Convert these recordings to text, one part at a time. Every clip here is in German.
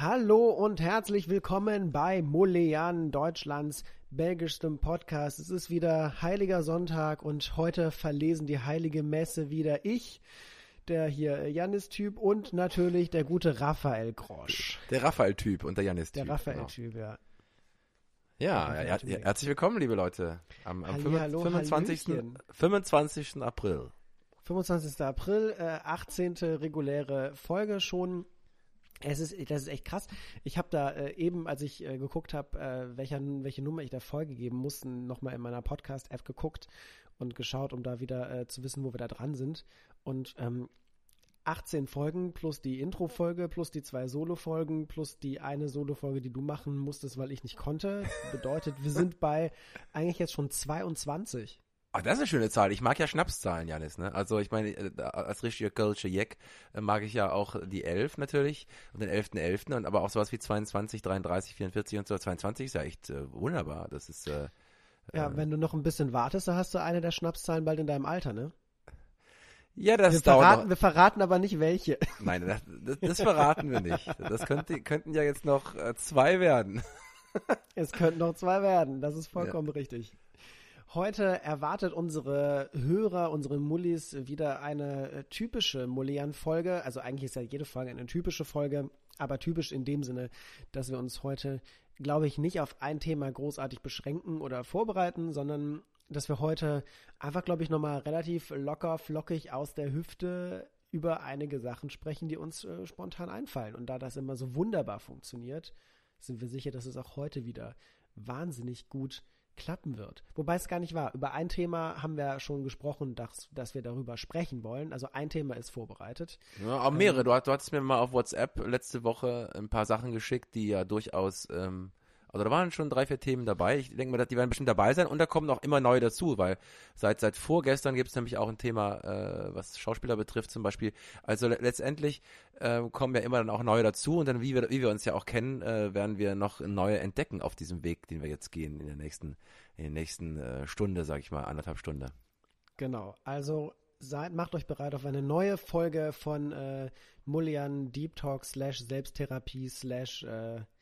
Hallo und herzlich willkommen bei Molean, Deutschlands belgischstem Podcast. Es ist wieder Heiliger Sonntag und heute verlesen die Heilige Messe wieder ich, der hier Janis-Typ und natürlich der gute Raphael Grosch. Der Raphael-Typ und der Janis-Typ. Der Raphael-Typ, genau. Ja. Ja, herzlich willkommen, liebe Leute, am 25. April. 25. April, 18. reguläre Folge schon. Das ist echt krass. Ich habe da eben, als ich geguckt habe, welche Nummer ich da vorgegeben musste, nochmal in meiner Podcast-App geguckt und geschaut, um da wieder zu wissen, wo wir da dran sind. Und 18 Folgen plus die Intro-Folge plus die 2 Solo-Folgen plus die eine Solo-Folge, die du machen musstest, weil ich nicht konnte, bedeutet, wir sind bei eigentlich jetzt schon 22. Ach, das ist eine schöne Zahl. Ich mag ja Schnapszahlen, Janis, ne? Also ich meine, als richtiger Kölscher Jack mag ich ja auch die 11 natürlich und den 11.11. und aber auch sowas wie 22, 33, 44 und so. 22 ist ja echt wunderbar. Das ist ja, wenn du noch ein bisschen wartest, dann hast du eine der Schnapszahlen bald in deinem Alter, ne? Ja, das wir verraten aber nicht welche. Nein, das verraten wir nicht. Das könnten ja jetzt noch 2 werden. Es könnten noch 2 werden, das ist vollkommen richtig. Heute erwartet unsere Hörer, unsere Mullis, wieder eine typische Mullian-Folge. Also eigentlich ist ja jede Folge eine typische Folge, aber typisch in dem Sinne, dass wir uns heute, glaube ich, nicht auf ein Thema großartig beschränken oder vorbereiten, sondern dass wir heute einfach, glaube ich, nochmal relativ locker, flockig aus der Hüfte über einige Sachen sprechen, die uns spontan einfallen. Und da das immer so wunderbar funktioniert, sind wir sicher, dass es auch heute wieder wahnsinnig gut klappen wird. Wobei es gar nicht war. Über ein Thema haben wir schon gesprochen, dass wir darüber sprechen wollen. Also ein Thema ist vorbereitet. Ja, auch mehrere. Du hattest mir mal auf WhatsApp letzte Woche ein paar Sachen geschickt, die ja durchaus, also da waren schon 3, 4 Themen dabei. Ich denke mal, die werden bestimmt dabei sein und da kommen auch immer neue dazu, weil seit vorgestern gibt es nämlich auch ein Thema, was Schauspieler betrifft zum Beispiel. Also letztendlich kommen ja immer dann auch neue dazu und dann, wie wir uns ja auch kennen, werden wir noch neue entdecken auf diesem Weg, den wir jetzt gehen in der nächsten Stunde, sag ich mal, 1,5 Stunde. Genau, also macht euch bereit auf eine neue Folge von Mullian Deep Talk /Selbsttherapie /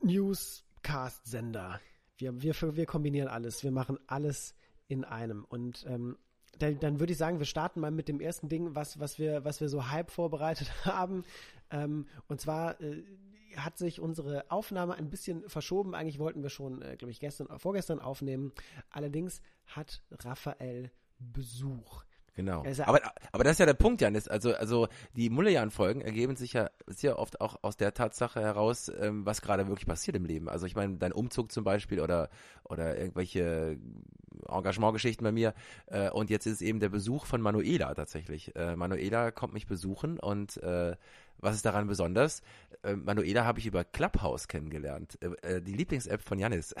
Newscast-Sender. Wir kombinieren alles. Wir machen alles in einem. Und dann würde ich sagen, wir starten mal mit dem ersten Ding, was wir so halb vorbereitet haben. Und zwar hat sich unsere Aufnahme ein bisschen verschoben. Eigentlich wollten wir schon, glaube ich, vorgestern aufnehmen. Allerdings hat Raphael Besuch. Genau. Aber das ist ja der Punkt, Janis. Also die Mullian-Folgen ergeben sich ja sehr oft auch aus der Tatsache heraus, was gerade wirklich passiert im Leben. Also ich meine, dein Umzug zum Beispiel oder irgendwelche Engagementgeschichten bei mir. Und jetzt ist eben der Besuch von Manuela tatsächlich. Manuela kommt mich besuchen und was ist daran besonders? Manuela habe ich über Clubhouse kennengelernt. Die Lieblings-App von Janis.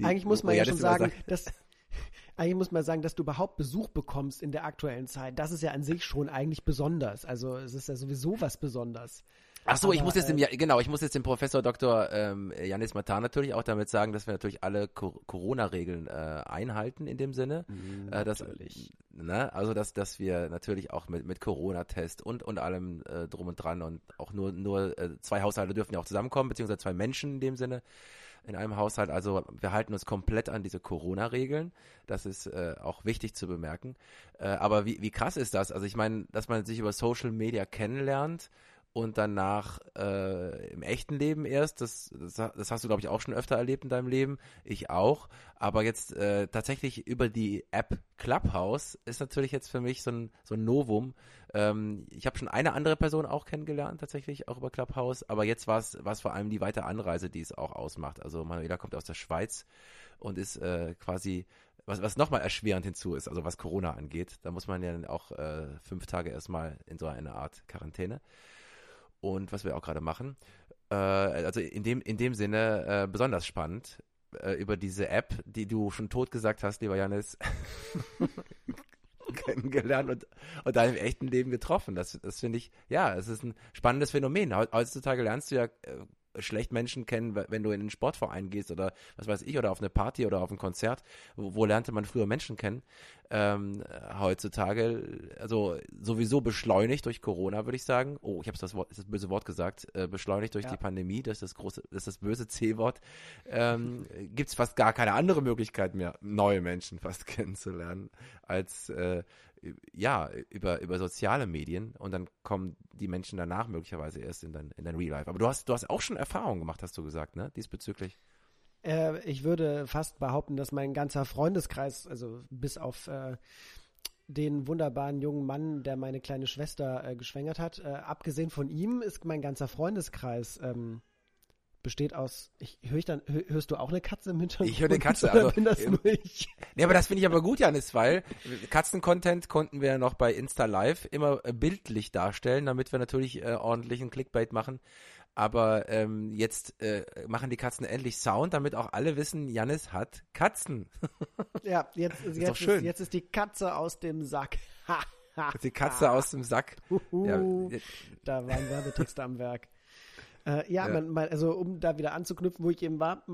Eigentlich muss man sagen, dass du überhaupt Besuch bekommst in der aktuellen Zeit. Das ist ja an sich schon eigentlich besonders. Also es ist ja sowieso was Besonderes. Ach so, ich muss jetzt dem Professor Dr. Janis Matan natürlich auch damit sagen, dass wir natürlich alle Corona-Regeln einhalten in dem Sinne. Natürlich. Dass wir natürlich auch mit Corona-Test und allem drum und dran und auch nur 2 Haushalte dürfen ja auch zusammenkommen, beziehungsweise 2 Menschen in dem Sinne. In einem Haushalt, also wir halten uns komplett an diese Corona-Regeln, das ist auch wichtig zu bemerken, aber wie krass ist das, also ich meine, dass man sich über Social Media kennenlernt und danach im echten Leben erst, das hast du glaube ich auch schon öfter erlebt in deinem Leben, ich auch, aber jetzt tatsächlich über die App Clubhouse ist natürlich jetzt für mich so ein Novum. Ich habe schon eine andere Person auch kennengelernt, tatsächlich auch über Clubhouse, aber jetzt war es vor allem die weite Anreise, die es auch ausmacht. Also Manuela kommt aus der Schweiz und ist quasi, was nochmal erschwerend hinzu ist, also was Corona angeht, da muss man ja dann auch 5 Tage erstmal in so eine Art Quarantäne und was wir auch gerade machen. Also in dem Sinne besonders spannend. Über diese App, die du schon tot gesagt hast, lieber Janis, kennengelernt und dann im echten Leben getroffen. Das finde ich, ja, es ist ein spannendes Phänomen. Heutzutage lernst du ja schlecht Menschen kennen, wenn du in einen Sportverein gehst oder was weiß ich, oder auf eine Party oder auf ein Konzert. Wo lernte man früher Menschen kennen? Heutzutage, also sowieso beschleunigt durch Corona, würde ich sagen. Oh, ich habe das böse Wort gesagt. Beschleunigt durch die Pandemie, durch das böse C-Wort. Gibt es fast gar keine andere Möglichkeit mehr, neue Menschen fast kennenzulernen, als über soziale Medien, und dann kommen die Menschen danach möglicherweise erst in dein Real Life. Aber du hast auch schon Erfahrungen gemacht, hast du gesagt, ne, diesbezüglich? Ich würde fast behaupten, dass mein ganzer Freundeskreis, also bis auf den wunderbaren jungen Mann, der meine kleine Schwester geschwängert hat, abgesehen von ihm ist mein ganzer Freundeskreis besteht aus, hörst du auch eine Katze im Hintergrund? Ich höre eine Katze, also bin das nur ich? Nee, aber das finde ich aber gut, Janis, weil Katzen-Content konnten wir noch bei Insta Live immer bildlich darstellen, damit wir natürlich ordentlichen Clickbait machen, aber jetzt machen die Katzen endlich Sound, damit auch alle wissen, Janis hat Katzen. Ja, jetzt ist die Katze aus dem Sack. Ha, ha, die Katze aus dem Sack. Ja. Da waren Werbetexte am Werk. Also um da wieder anzuknüpfen, wo ich eben war,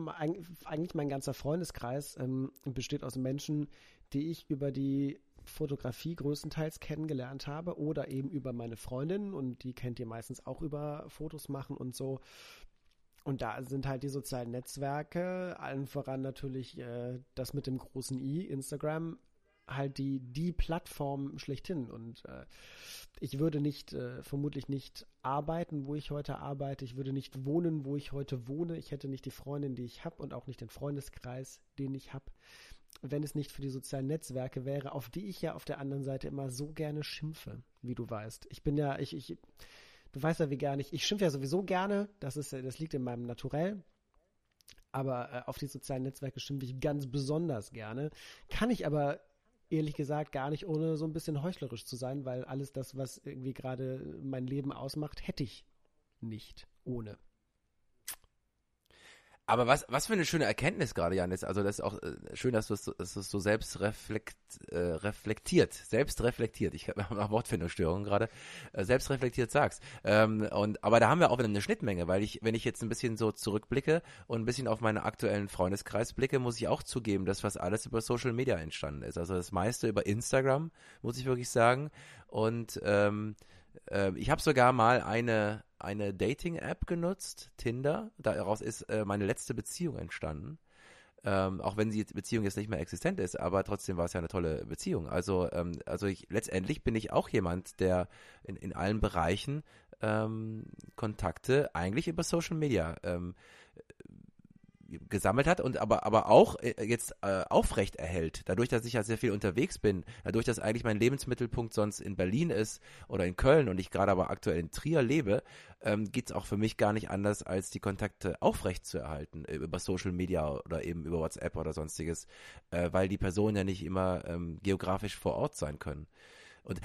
eigentlich mein ganzer Freundeskreis besteht aus Menschen, die ich über die Fotografie größtenteils kennengelernt habe oder eben über meine Freundin, und die kennt ihr meistens auch über Fotos machen und so. Und da sind halt die sozialen Netzwerke, allen voran natürlich das mit dem großen I, Instagram, halt die Plattform schlechthin, und ich würde vermutlich nicht arbeiten, wo ich heute arbeite, ich würde nicht wohnen, wo ich heute wohne, ich hätte nicht die Freundin, die ich habe, und auch nicht den Freundeskreis, den ich habe, wenn es nicht für die sozialen Netzwerke wäre, auf die ich ja auf der anderen Seite immer so gerne schimpfe, wie du weißt. Du weißt ja, wie gerne ich schimpfe ja sowieso gerne, das liegt in meinem Naturell. Aber auf die sozialen Netzwerke schimpfe ich ganz besonders gerne, kann ich aber ehrlich gesagt gar nicht, ohne so ein bisschen heuchlerisch zu sein, weil alles das, was irgendwie gerade mein Leben ausmacht, hätte ich nicht ohne. Aber was für eine schöne Erkenntnis gerade, Janis. Also das ist auch schön, dass du es so selbst reflektiert. Ich habe eine Wortfindungsstörung gerade. Selbst reflektiert sagst. Aber da haben wir auch eine Schnittmenge, weil wenn ich jetzt ein bisschen so zurückblicke und ein bisschen auf meinen aktuellen Freundeskreis blicke, muss ich auch zugeben, dass fast alles über Social Media entstanden ist. Also das meiste über Instagram, muss ich wirklich sagen. Und ich habe sogar mal eine Dating-App genutzt, Tinder. Daraus ist meine letzte Beziehung entstanden. Auch wenn die Beziehung jetzt nicht mehr existent ist, aber trotzdem war es ja eine tolle Beziehung. Also letztendlich bin ich auch jemand, der in allen Bereichen Kontakte eigentlich über Social Media gesammelt hat und aber auch jetzt aufrecht erhält. Dadurch, dass ich ja sehr viel unterwegs bin, dadurch, dass eigentlich mein Lebensmittelpunkt sonst in Berlin ist oder in Köln und ich gerade aber aktuell in Trier lebe, geht es auch für mich gar nicht anders, als die Kontakte aufrecht zu erhalten über Social Media oder eben über WhatsApp oder sonstiges, weil die Personen ja nicht immer geografisch vor Ort sein können.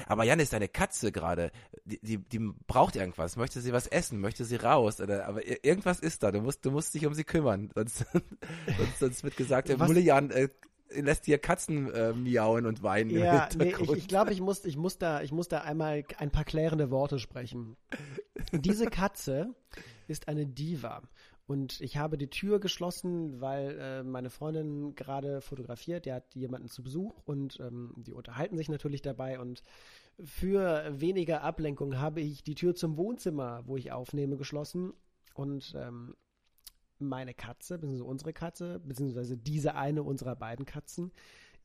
Aber Janis, deine Katze gerade, die braucht irgendwas. Möchte sie was essen? Möchte sie raus? Aber irgendwas ist da. Du musst dich um sie kümmern. Sonst wird gesagt, der Mullian lässt dir Katzen miauen und weinen im Hintergrund. Ich glaube, ich muss da einmal ein paar klärende Worte sprechen. Diese Katze ist eine Diva. Und ich habe die Tür geschlossen, weil meine Freundin gerade fotografiert, die hat jemanden zu Besuch und die unterhalten sich natürlich dabei, und für weniger Ablenkung habe ich die Tür zum Wohnzimmer, wo ich aufnehme, geschlossen, und meine Katze, beziehungsweise unsere Katze, beziehungsweise diese eine unserer beiden Katzen,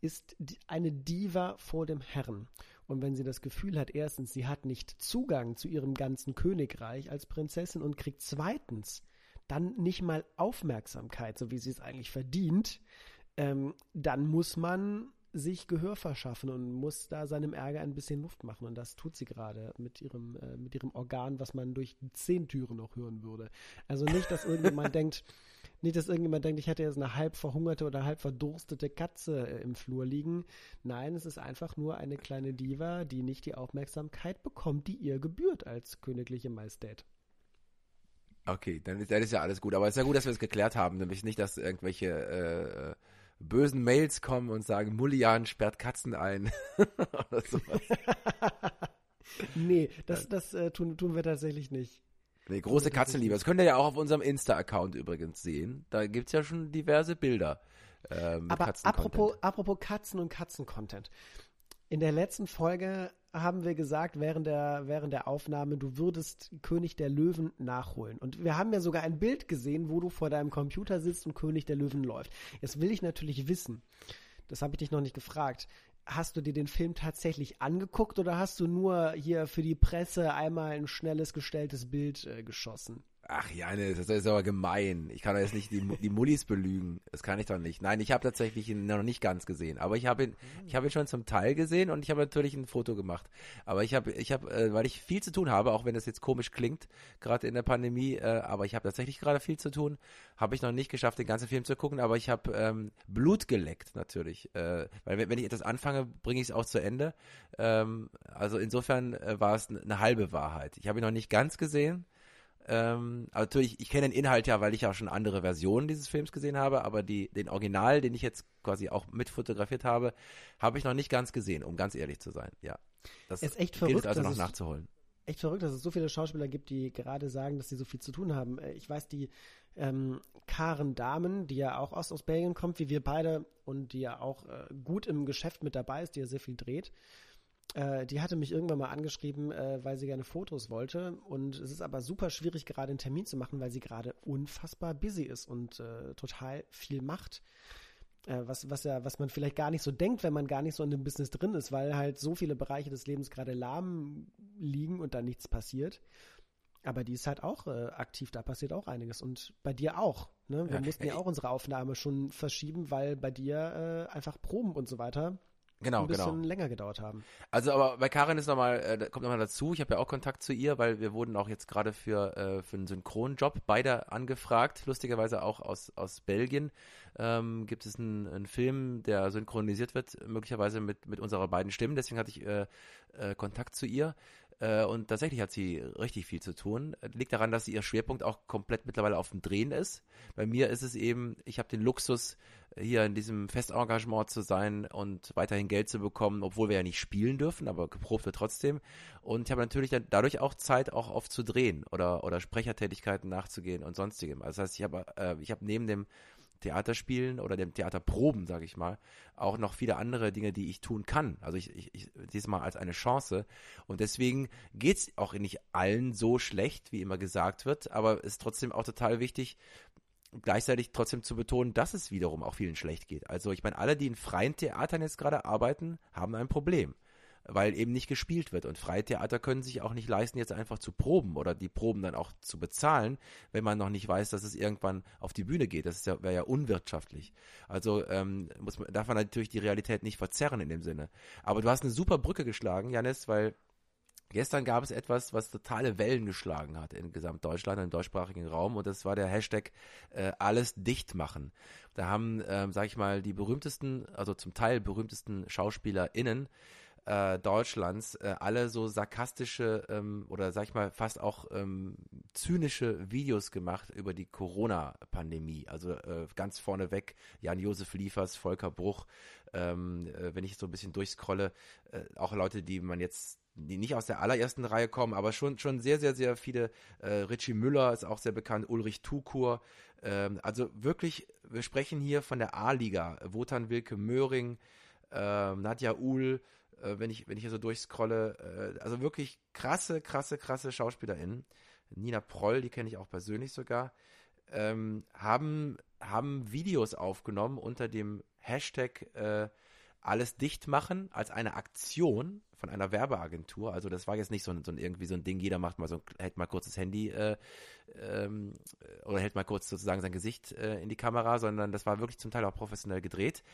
ist eine Diva vor dem Herrn. Und wenn sie das Gefühl hat, erstens, sie hat nicht Zugang zu ihrem ganzen Königreich als Prinzessin und kriegt zweitens dann nicht mal Aufmerksamkeit, so wie sie es eigentlich verdient, dann muss man sich Gehör verschaffen und muss da seinem Ärger ein bisschen Luft machen. Und das tut sie gerade mit ihrem Organ, was man durch 10 Türen noch hören würde. Also nicht, dass irgendjemand denkt, ich hätte jetzt eine halb verhungerte oder halb verdurstete Katze im Flur liegen. Nein, es ist einfach nur eine kleine Diva, die nicht die Aufmerksamkeit bekommt, die ihr gebührt als königliche Majestät. Okay, dann ist ja alles gut. Aber es ist ja gut, dass wir es geklärt haben. Nämlich nicht, dass irgendwelche bösen Mails kommen und sagen, Mullian sperrt Katzen ein oder sowas. Nee, das tun wir tatsächlich nicht. Nee, große Katze lieber. Das könnt ihr ja auch auf unserem Insta-Account übrigens sehen. Da gibt es ja schon diverse Bilder mit Katzen-Content. Apropos Katzen und Katzen-Content. In der letzten Folge haben wir gesagt, während der Aufnahme, du würdest König der Löwen nachholen. Und wir haben ja sogar ein Bild gesehen, wo du vor deinem Computer sitzt und König der Löwen läuft. Jetzt will ich natürlich wissen, das habe ich dich noch nicht gefragt, hast du dir den Film tatsächlich angeguckt oder hast du nur hier für die Presse einmal ein schnelles gestelltes Bild geschossen? Ach Janis, das ist aber gemein. Ich kann jetzt nicht die Mullis belügen. Das kann ich doch nicht. Nein, ich habe tatsächlich ihn noch nicht ganz gesehen. Aber ich habe ihn schon zum Teil gesehen und ich habe natürlich ein Foto gemacht. Aber ich habe, weil ich viel zu tun habe, auch wenn das jetzt komisch klingt, gerade in der Pandemie, aber ich habe tatsächlich gerade viel zu tun, habe ich noch nicht geschafft, den ganzen Film zu gucken. Aber ich habe Blut geleckt natürlich. Weil wenn ich etwas anfange, bringe ich es auch zu Ende. Also insofern war es eine halbe Wahrheit. Ich habe ihn noch nicht ganz gesehen. Natürlich, ich kenne den Inhalt ja, weil ich ja schon andere Versionen dieses Films gesehen habe, aber den Original, den ich jetzt quasi auch mit fotografiert habe, habe ich noch nicht ganz gesehen, um ganz ehrlich zu sein. Ja, das ist echt verrückt, gilt also noch nachzuholen. Echt verrückt, dass es so viele Schauspieler gibt, die gerade sagen, dass sie so viel zu tun haben. Ich weiß, die Karen Damen, die ja auch aus Belgien kommt, wie wir beide, und die ja auch gut im Geschäft mit dabei ist, die ja sehr viel dreht. Die hatte mich irgendwann mal angeschrieben, weil sie gerne Fotos wollte, und es ist aber super schwierig, gerade einen Termin zu machen, weil sie gerade unfassbar busy ist und total viel macht, was man vielleicht gar nicht so denkt, wenn man gar nicht so in dem Business drin ist, weil halt so viele Bereiche des Lebens gerade lahm liegen und da nichts passiert. Aber die ist halt auch aktiv, da passiert auch einiges. Und bei dir auch. Ne? Wir mussten ja auch unsere Aufnahme schon verschieben, weil bei dir einfach Proben und so weiter ein bisschen länger gedauert haben. Also aber bei Karin ist kommt nochmal dazu, ich habe ja auch Kontakt zu ihr, weil wir wurden auch jetzt gerade für einen Synchronjob beide angefragt, lustigerweise auch aus Belgien. Gibt es einen Film, der synchronisiert wird, möglicherweise mit unserer beiden Stimmen, deswegen hatte ich Kontakt zu ihr. Und tatsächlich hat sie richtig viel zu tun. Liegt daran, dass ihr Schwerpunkt auch komplett mittlerweile auf dem Drehen ist. Bei mir ist es eben, ich habe den Luxus, hier in diesem Festengagement zu sein und weiterhin Geld zu bekommen, obwohl wir ja nicht spielen dürfen, aber geprobt wird trotzdem. Und ich habe natürlich dadurch auch Zeit, auch oft zu drehen oder Sprechertätigkeiten nachzugehen und sonstigem. Also das heißt, ich habe neben dem Theaterspielen oder dem Theaterproben, sage ich mal, auch noch viele andere Dinge, die ich tun kann. Also ich sehe es mal als eine Chance. Und deswegen geht es auch nicht allen so schlecht, wie immer gesagt wird, aber es ist trotzdem auch total wichtig, gleichzeitig trotzdem zu betonen, dass es wiederum auch vielen schlecht geht. Also ich meine, alle, die in freien Theatern jetzt gerade arbeiten, haben ein Problem, weil eben nicht gespielt wird. Und freie Theater können sich auch nicht leisten, jetzt einfach zu proben oder die Proben dann auch zu bezahlen, wenn man noch nicht weiß, dass es irgendwann auf die Bühne geht. Das wäre ja unwirtschaftlich. Also darf man natürlich die Realität nicht verzerren in dem Sinne. Aber du hast eine super Brücke geschlagen, Janis, weil gestern gab es etwas, was totale Wellen geschlagen hat in Gesamtdeutschland, im deutschsprachigen Raum, und das war der Hashtag allesdichtmachen. Da haben, sag ich mal, die berühmtesten, also zum Teil berühmtesten SchauspielerInnen Deutschlands alle so sarkastische oder sag ich mal fast auch zynische Videos gemacht über die Corona-Pandemie. Also ganz vorneweg Jan-Josef Liefers, Volker Bruch, wenn ich so ein bisschen durchscrolle, auch Leute, die nicht aus der allerersten Reihe kommen, aber schon sehr, sehr, sehr viele. Richie Müller ist auch sehr bekannt, Ulrich Tukur. Also wirklich, wir sprechen hier von der A-Liga. Wotan Wilke-Möhring, Nadja Uhl, wenn ich hier so durchscrolle, also wirklich krasse SchauspielerInnen, Nina Proll, die kenne ich auch persönlich sogar, haben Videos aufgenommen unter dem Hashtag alles dicht machen als eine Aktion von einer Werbeagentur. Also das war jetzt nicht so ein Ding, jeder macht mal hält mal kurz das Handy oder hält mal kurz sozusagen sein Gesicht in die Kamera, sondern das war wirklich zum Teil auch professionell gedreht,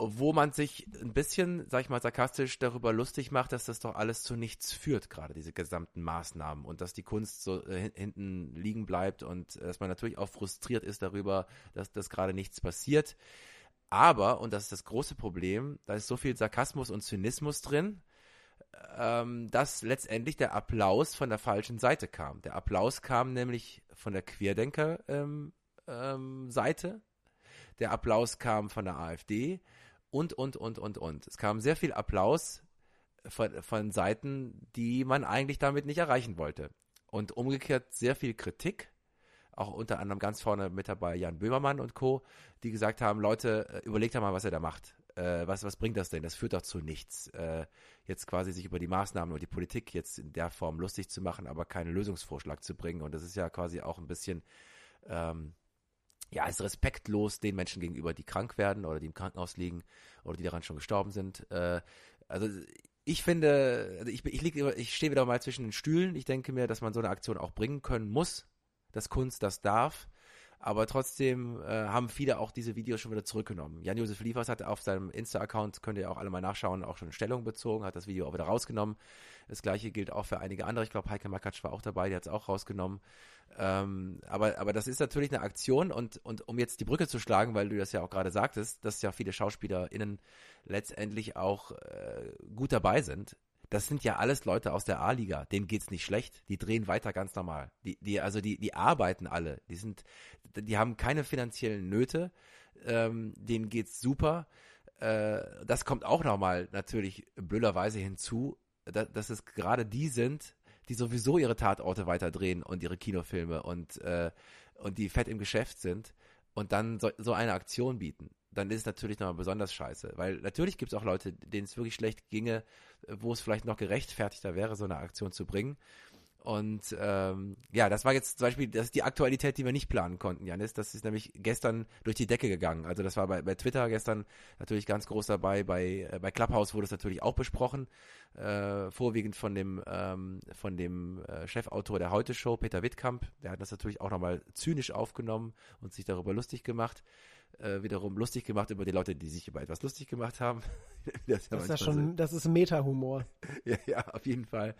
wo man sich ein bisschen, sag ich mal, sarkastisch darüber lustig macht, dass das doch alles zu nichts führt, gerade diese gesamten Maßnahmen, und dass die Kunst so hinten liegen bleibt und dass man natürlich auch frustriert ist darüber, dass das gerade nichts passiert. Aber, und das ist das große Problem, da ist so viel Sarkasmus und Zynismus drin, dass letztendlich der Applaus von der falschen Seite kam. Der Applaus kam nämlich von der Querdenker-Seite, der Applaus kam von der AfD, und. Es kam sehr viel Applaus von Seiten, die man eigentlich damit nicht erreichen wollte. Und umgekehrt sehr viel Kritik, auch unter anderem ganz vorne mit dabei Jan Böhmermann und Co., die gesagt haben, Leute, überlegt doch mal, was ihr da macht. Was bringt das denn? Das führt doch zu nichts. Jetzt quasi sich über die Maßnahmen und die Politik jetzt in der Form lustig zu machen, aber keinen Lösungsvorschlag zu bringen. Und das ist ja quasi auch ein bisschen, ist respektlos den Menschen gegenüber, die krank werden oder die im Krankenhaus liegen oder die daran schon gestorben sind. Ich stehe wieder mal zwischen den Stühlen. Ich denke mir, dass man so eine Aktion auch bringen können muss. Das Kunst, das darf. Aber trotzdem haben viele auch diese Videos schon wieder zurückgenommen. Jan-Josef Liefers hat auf seinem Insta-Account, könnt ihr auch alle mal nachschauen, auch schon Stellung bezogen, hat das Video auch wieder rausgenommen. Das gleiche gilt auch für einige andere. Ich glaube, Heike Makatsch war auch dabei, die hat es auch rausgenommen. Aber das ist natürlich eine Aktion und um jetzt die Brücke zu schlagen, weil du das ja auch gerade sagtest, dass ja viele SchauspielerInnen letztendlich auch gut dabei sind. Das sind ja alles Leute aus der A-Liga, denen geht's nicht schlecht, die drehen weiter ganz normal. Die arbeiten alle, die haben keine finanziellen Nöte, denen geht's super. Das kommt auch nochmal natürlich blöderweise hinzu, dass es gerade die sind, die sowieso ihre Tatorte weiterdrehen und ihre Kinofilme und die fett im Geschäft sind und dann so eine Aktion bieten. Dann ist es natürlich nochmal besonders scheiße. Weil natürlich gibt es auch Leute, denen es wirklich schlecht ginge, wo es vielleicht noch gerechtfertigter wäre, so eine Aktion zu bringen. Und das war jetzt zum Beispiel, das ist die Aktualität, die wir nicht planen konnten, Janis. Das ist nämlich gestern durch die Decke gegangen. Also das war bei Twitter gestern natürlich ganz groß dabei. Bei Clubhouse wurde es natürlich auch besprochen, vorwiegend von dem Chefautor der Heute-Show, Peter Wittkamp. Der hat das natürlich auch nochmal zynisch aufgenommen und sich darüber lustig gemacht. Wiederum lustig gemacht über die Leute, die sich über etwas lustig gemacht haben. Das ist Meta-Humor. ja, auf jeden Fall.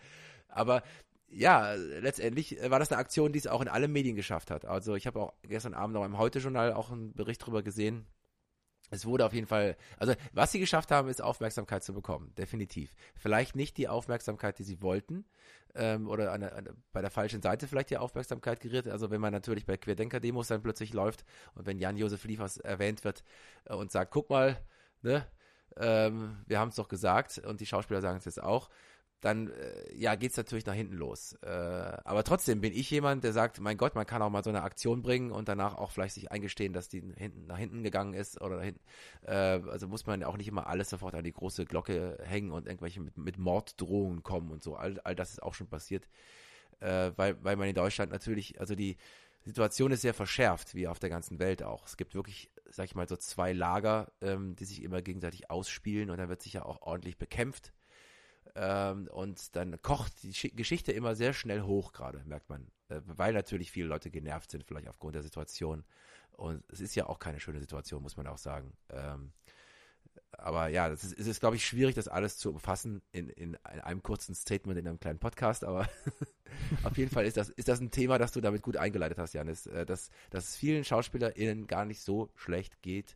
Aber ja, letztendlich war das eine Aktion, die es auch in alle Medien geschafft hat. Also ich habe auch gestern Abend noch im Heute-Journal auch einen Bericht drüber gesehen. Es wurde auf jeden Fall, also was sie geschafft haben, ist Aufmerksamkeit zu bekommen, definitiv. Vielleicht nicht die Aufmerksamkeit, die sie wollten, oder bei der falschen Seite vielleicht die Aufmerksamkeit gerät. Also wenn man natürlich bei Querdenker-Demos dann plötzlich läuft und wenn Jan-Josef Liefers erwähnt wird und sagt, guck mal, ne, wir haben es doch gesagt und die Schauspieler sagen es jetzt auch, dann geht es natürlich nach hinten los. Aber trotzdem bin ich jemand, der sagt, mein Gott, man kann auch mal so eine Aktion bringen und danach auch vielleicht sich eingestehen, dass die nach hinten gegangen ist oder nach hinten. Also muss man auch nicht immer alles sofort an die große Glocke hängen und irgendwelche mit Morddrohungen kommen und so. All das ist auch schon passiert, weil man in Deutschland natürlich, also die Situation ist sehr verschärft, wie auf der ganzen Welt auch. Es gibt wirklich, sag ich mal, so zwei Lager, die sich immer gegenseitig ausspielen und dann wird sich ja auch ordentlich bekämpft. Und dann kocht die Geschichte immer sehr schnell hoch gerade, merkt man, weil natürlich viele Leute genervt sind, vielleicht aufgrund der Situation. Und es ist ja auch keine schöne Situation, muss man auch sagen. Aber ja, es ist, glaube ich, schwierig, das alles zu umfassen in einem kurzen Statement, in einem kleinen Podcast. Aber auf jeden Fall ist das ein Thema, das du damit gut eingeleitet hast, Janis, dass es vielen SchauspielerInnen gar nicht so schlecht geht,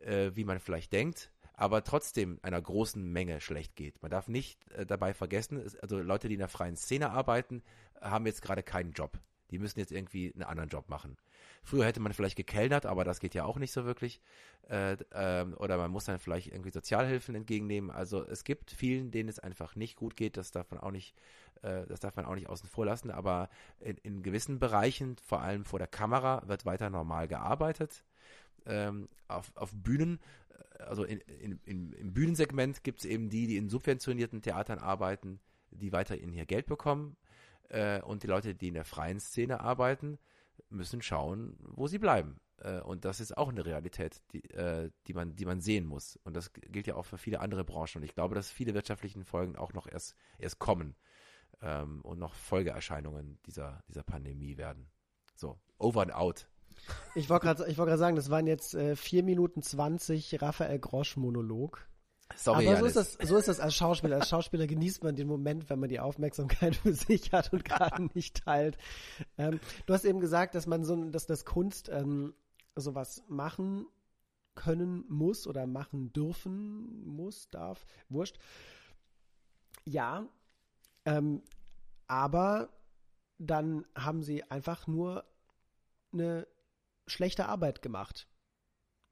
wie man vielleicht denkt. Aber trotzdem einer großen Menge schlecht geht. Man darf nicht dabei vergessen, also Leute, die in der freien Szene arbeiten, haben jetzt gerade keinen Job. Die müssen jetzt irgendwie einen anderen Job machen. Früher hätte man vielleicht gekellnert, aber das geht ja auch nicht so wirklich. Oder man muss dann vielleicht irgendwie Sozialhilfen entgegennehmen. Also es gibt vielen, denen es einfach nicht gut geht. Das darf man auch nicht außen vor lassen. Aber in gewissen Bereichen, vor allem vor der Kamera, wird weiter normal gearbeitet. Auf Bühnen, also im Bühnensegment gibt es eben die in subventionierten Theatern arbeiten, die weiterhin hier Geld bekommen. Und die Leute, die in der freien Szene arbeiten, müssen schauen, wo sie bleiben. Und das ist auch eine Realität, die man sehen muss. Und das gilt ja auch für viele andere Branchen. Und ich glaube, dass viele wirtschaftlichen Folgen auch noch erst kommen und noch Folgeerscheinungen dieser Pandemie werden. So, over and out. Ich wollte gerade sagen, das waren jetzt 4 Minuten 20 Raphael Grosch Monolog. Sorry, aber so ist das als Schauspieler. Als Schauspieler genießt man den Moment, wenn man die Aufmerksamkeit für sich hat und gerade nicht teilt. Du hast eben gesagt, dass das Kunst sowas machen können muss oder machen dürfen muss, darf, wurscht. Ja, aber dann haben sie einfach nur eine schlechte Arbeit gemacht.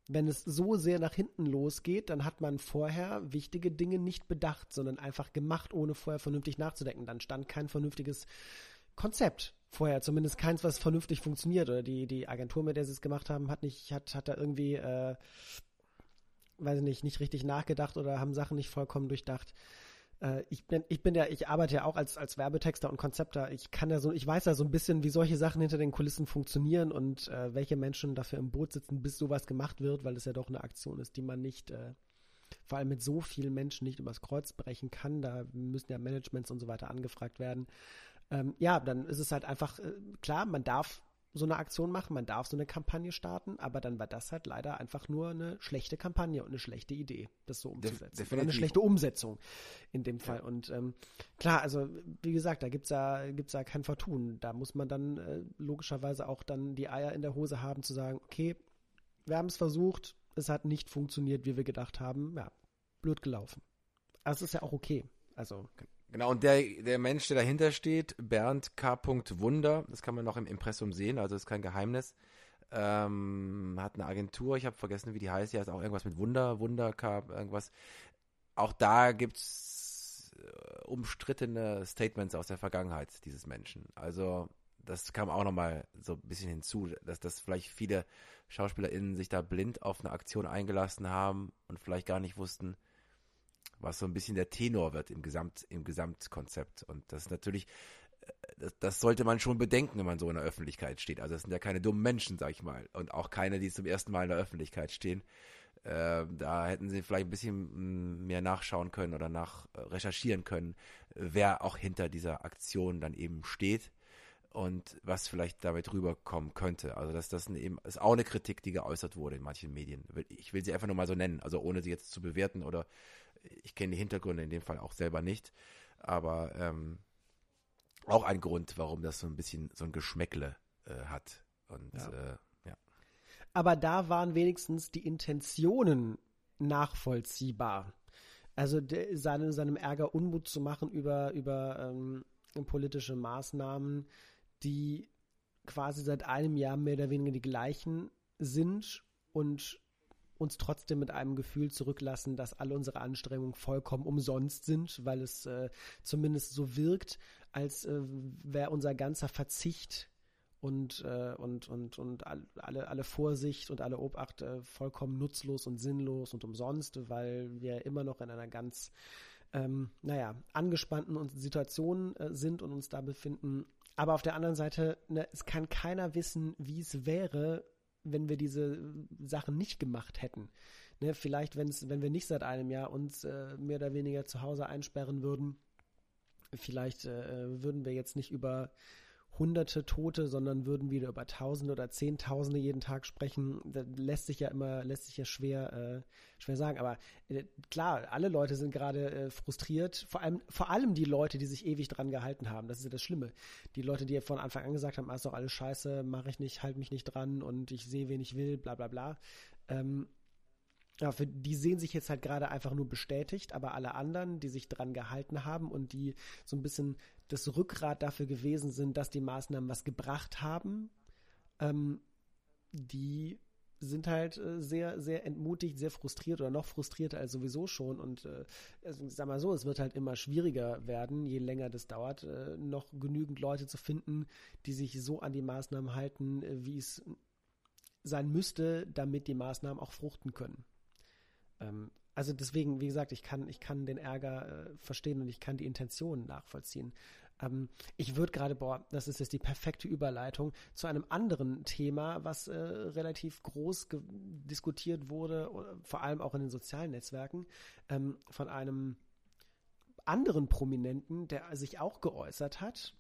Wenn es so sehr nach hinten losgeht, dann hat man vorher wichtige Dinge nicht bedacht, sondern einfach gemacht, ohne vorher vernünftig nachzudenken. Dann stand kein vernünftiges Konzept. Vorher zumindest keins, was vernünftig funktioniert. Oder die Agentur, mit der sie es gemacht haben, hat da irgendwie, weiß ich nicht, nicht richtig nachgedacht oder haben Sachen nicht vollkommen durchdacht. Ich arbeite ja auch als Werbetexter und Konzepter. Ich weiß ja so ein bisschen, wie solche Sachen hinter den Kulissen funktionieren und welche Menschen dafür im Boot sitzen, bis sowas gemacht wird, weil es ja doch eine Aktion ist, die man nicht, vor allem mit so vielen Menschen nicht übers Kreuz brechen kann. Da müssen ja Managements und so weiter angefragt werden. Ja, dann ist es halt einfach klar, man darf so eine Aktion machen, man darf so eine Kampagne starten, aber dann war das halt leider einfach nur eine schlechte Kampagne und eine schlechte Idee, das so umzusetzen. Definitiv. Oder eine schlechte Umsetzung in dem Fall. Ja. Und klar, also wie gesagt, da gibt's ja kein Vertun. Da muss man dann logischerweise auch dann die Eier in der Hose haben, zu sagen, okay, wir haben es versucht, es hat nicht funktioniert, wie wir gedacht haben. Ja, blöd gelaufen. Aber es ist ja auch okay. Also genau, und der Mensch, der dahinter steht, Bernd K. Wunder, das kann man noch im Impressum sehen, also ist kein Geheimnis, hat eine Agentur, ich habe vergessen, wie die heißt, die heißt auch irgendwas mit Wunder K., irgendwas. Auch da gibt's umstrittene Statements aus der Vergangenheit dieses Menschen. Also das kam auch nochmal so ein bisschen hinzu, dass das vielleicht viele SchauspielerInnen sich da blind auf eine Aktion eingelassen haben und vielleicht gar nicht wussten, was so ein bisschen der Tenor wird im Gesamtkonzept. Und das ist natürlich, das sollte man schon bedenken, wenn man so in der Öffentlichkeit steht. Also das sind ja keine dummen Menschen, sag ich mal. Und auch keine, die zum ersten Mal in der Öffentlichkeit stehen. Da hätten sie vielleicht ein bisschen mehr nachschauen können oder nachrecherchieren können, wer auch hinter dieser Aktion dann eben steht und was vielleicht damit rüberkommen könnte. Also das ist auch eine Kritik, die geäußert wurde in manchen Medien. Ich will sie einfach nur mal so nennen, also ohne sie jetzt zu bewerten oder ich kenne die Hintergründe in dem Fall auch selber nicht, aber auch ein Grund, warum das so ein bisschen so ein Geschmäckle hat. Und ja. Ja. Aber da waren wenigstens die Intentionen nachvollziehbar. Also seinem Ärger Unmut zu machen über politische Maßnahmen, die quasi seit einem Jahr mehr oder weniger die gleichen sind und uns trotzdem mit einem Gefühl zurücklassen, dass alle unsere Anstrengungen vollkommen umsonst sind, weil es zumindest so wirkt, als wäre unser ganzer Verzicht und alle Vorsicht und alle Obacht vollkommen nutzlos und sinnlos und umsonst, weil wir immer noch in einer ganz angespannten Situation sind und uns da befinden. Aber auf der anderen Seite, es kann keiner wissen, wie es wäre, wenn wir diese Sachen nicht gemacht hätten. Ne, vielleicht, wenn wir nicht seit einem Jahr uns mehr oder weniger zu Hause einsperren würden, vielleicht würden wir jetzt nicht über hunderte Tote, sondern würden wieder über Tausende oder Zehntausende jeden Tag sprechen. Das lässt sich ja schwer sagen. Aber klar, alle Leute sind gerade frustriert. Vor allem die Leute, die sich ewig dran gehalten haben. Das ist ja das Schlimme. Die Leute, die ja von Anfang an gesagt haben, ist doch alles scheiße, mache ich nicht, halte mich nicht dran und ich sehe, wen ich will, bla bla bla. Ja, die sehen sich jetzt halt gerade einfach nur bestätigt, aber alle anderen, die sich dran gehalten haben und die so ein bisschen das Rückgrat dafür gewesen sind, dass die Maßnahmen was gebracht haben, die sind halt sehr, sehr entmutigt, sehr frustriert oder noch frustrierter als sowieso schon und ich sag mal so, es wird halt immer schwieriger werden, je länger das dauert, noch genügend Leute zu finden, die sich so an die Maßnahmen halten, wie es sein müsste, damit die Maßnahmen auch fruchten können. Also deswegen, wie gesagt, ich kann den Ärger verstehen und ich kann die Intentionen nachvollziehen. Ich würde gerade, das ist jetzt die perfekte Überleitung zu einem anderen Thema, was relativ groß diskutiert wurde, vor allem auch in den sozialen Netzwerken, von einem anderen Prominenten, der sich auch geäußert hat,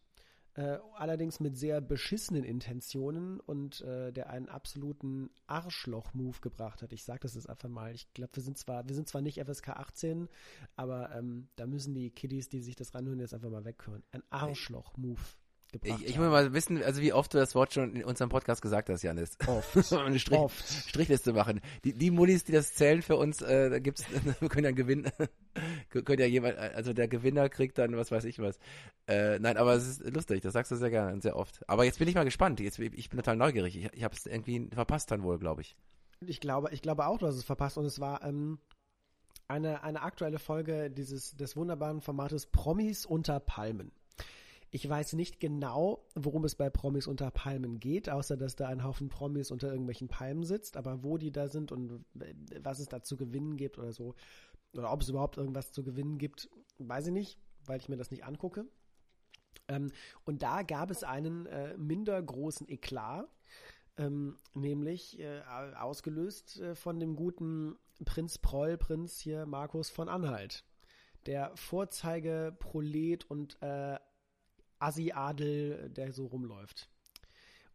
allerdings mit sehr beschissenen Intentionen und der einen absoluten Arschloch-Move gebracht hat. Ich sage das jetzt einfach mal. Ich glaube, wir sind zwar nicht FSK 18, aber da müssen die Kiddies, die sich das ranhören, jetzt einfach mal weghören. Ein Arschloch-Move gebracht. Ich will mal wissen, also wie oft du das Wort schon in unserem Podcast gesagt hast, Janis. Oft. Eine Strichliste machen. Die Mullis, die das zählen für uns, da gibt's, wir können dann gewinnen. Könnt ja jemand, also der Gewinner kriegt dann was weiß ich was. Nein, aber es ist lustig, das sagst du sehr gerne und sehr oft. Aber jetzt bin ich mal gespannt, ich bin total neugierig. Ich habe es irgendwie verpasst dann wohl, glaube ich. Ich glaube auch, du hast es verpasst und es war eine aktuelle Folge des wunderbaren Formates Promis unter Palmen. Ich weiß nicht genau, worum es bei Promis unter Palmen geht, außer dass da ein Haufen Promis unter irgendwelchen Palmen sitzt, aber wo die da sind und was es da zu gewinnen gibt oder so, oder ob es überhaupt irgendwas zu gewinnen gibt, weiß ich nicht, weil ich mir das nicht angucke. Und da gab es einen minder großen Eklat, nämlich ausgelöst von dem guten Prinz hier Markus von Anhalt, der Vorzeigeprolet und Assi-Adel, der so rumläuft.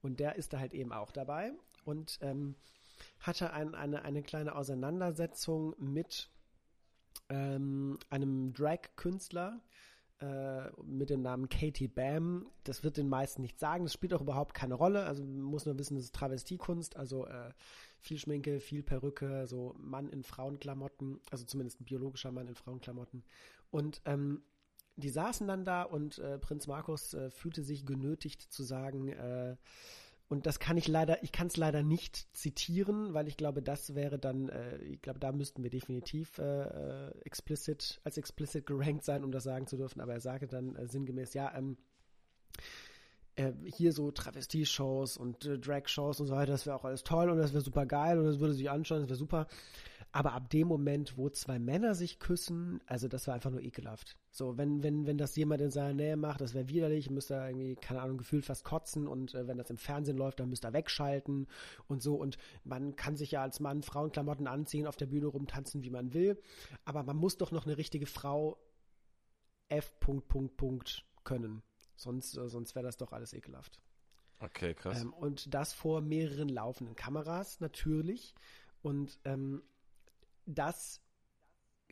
Und der ist da halt eben auch dabei und hatte eine kleine Auseinandersetzung mit einem Drag-Künstler mit dem Namen Katy Bam. Das wird den meisten nicht sagen. Das spielt auch überhaupt keine Rolle. Also man muss nur wissen, das ist Travestiekunst. Also viel Schminke, viel Perücke, so Mann in Frauenklamotten. Also zumindest ein biologischer Mann in Frauenklamotten. Und die saßen dann da und Prinz Markus fühlte sich genötigt zu sagen, und das kann ich kann es leider nicht zitieren, weil ich glaube, das wäre dann, ich glaube, da müssten wir definitiv explicit gerankt sein, um das sagen zu dürfen, aber er sagte dann sinngemäß, ja, hier so Travestie-Shows und Drag-Shows und so weiter, das wäre auch alles toll und das wäre super geil und das würde sich anschauen, das wäre super. Aber ab dem Moment, wo zwei Männer sich küssen, also das war einfach nur ekelhaft. So, wenn das jemand in seiner Nähe macht, das wäre widerlich, müsste er irgendwie, keine Ahnung, gefühlt fast kotzen und wenn das im Fernsehen läuft, dann müsste er wegschalten und so. Und man kann sich ja als Mann Frauenklamotten anziehen, auf der Bühne rumtanzen, wie man will, aber man muss doch noch eine richtige Frau können. Sonst wäre das doch alles ekelhaft. Okay, krass. Und das vor mehreren laufenden Kameras natürlich. Und das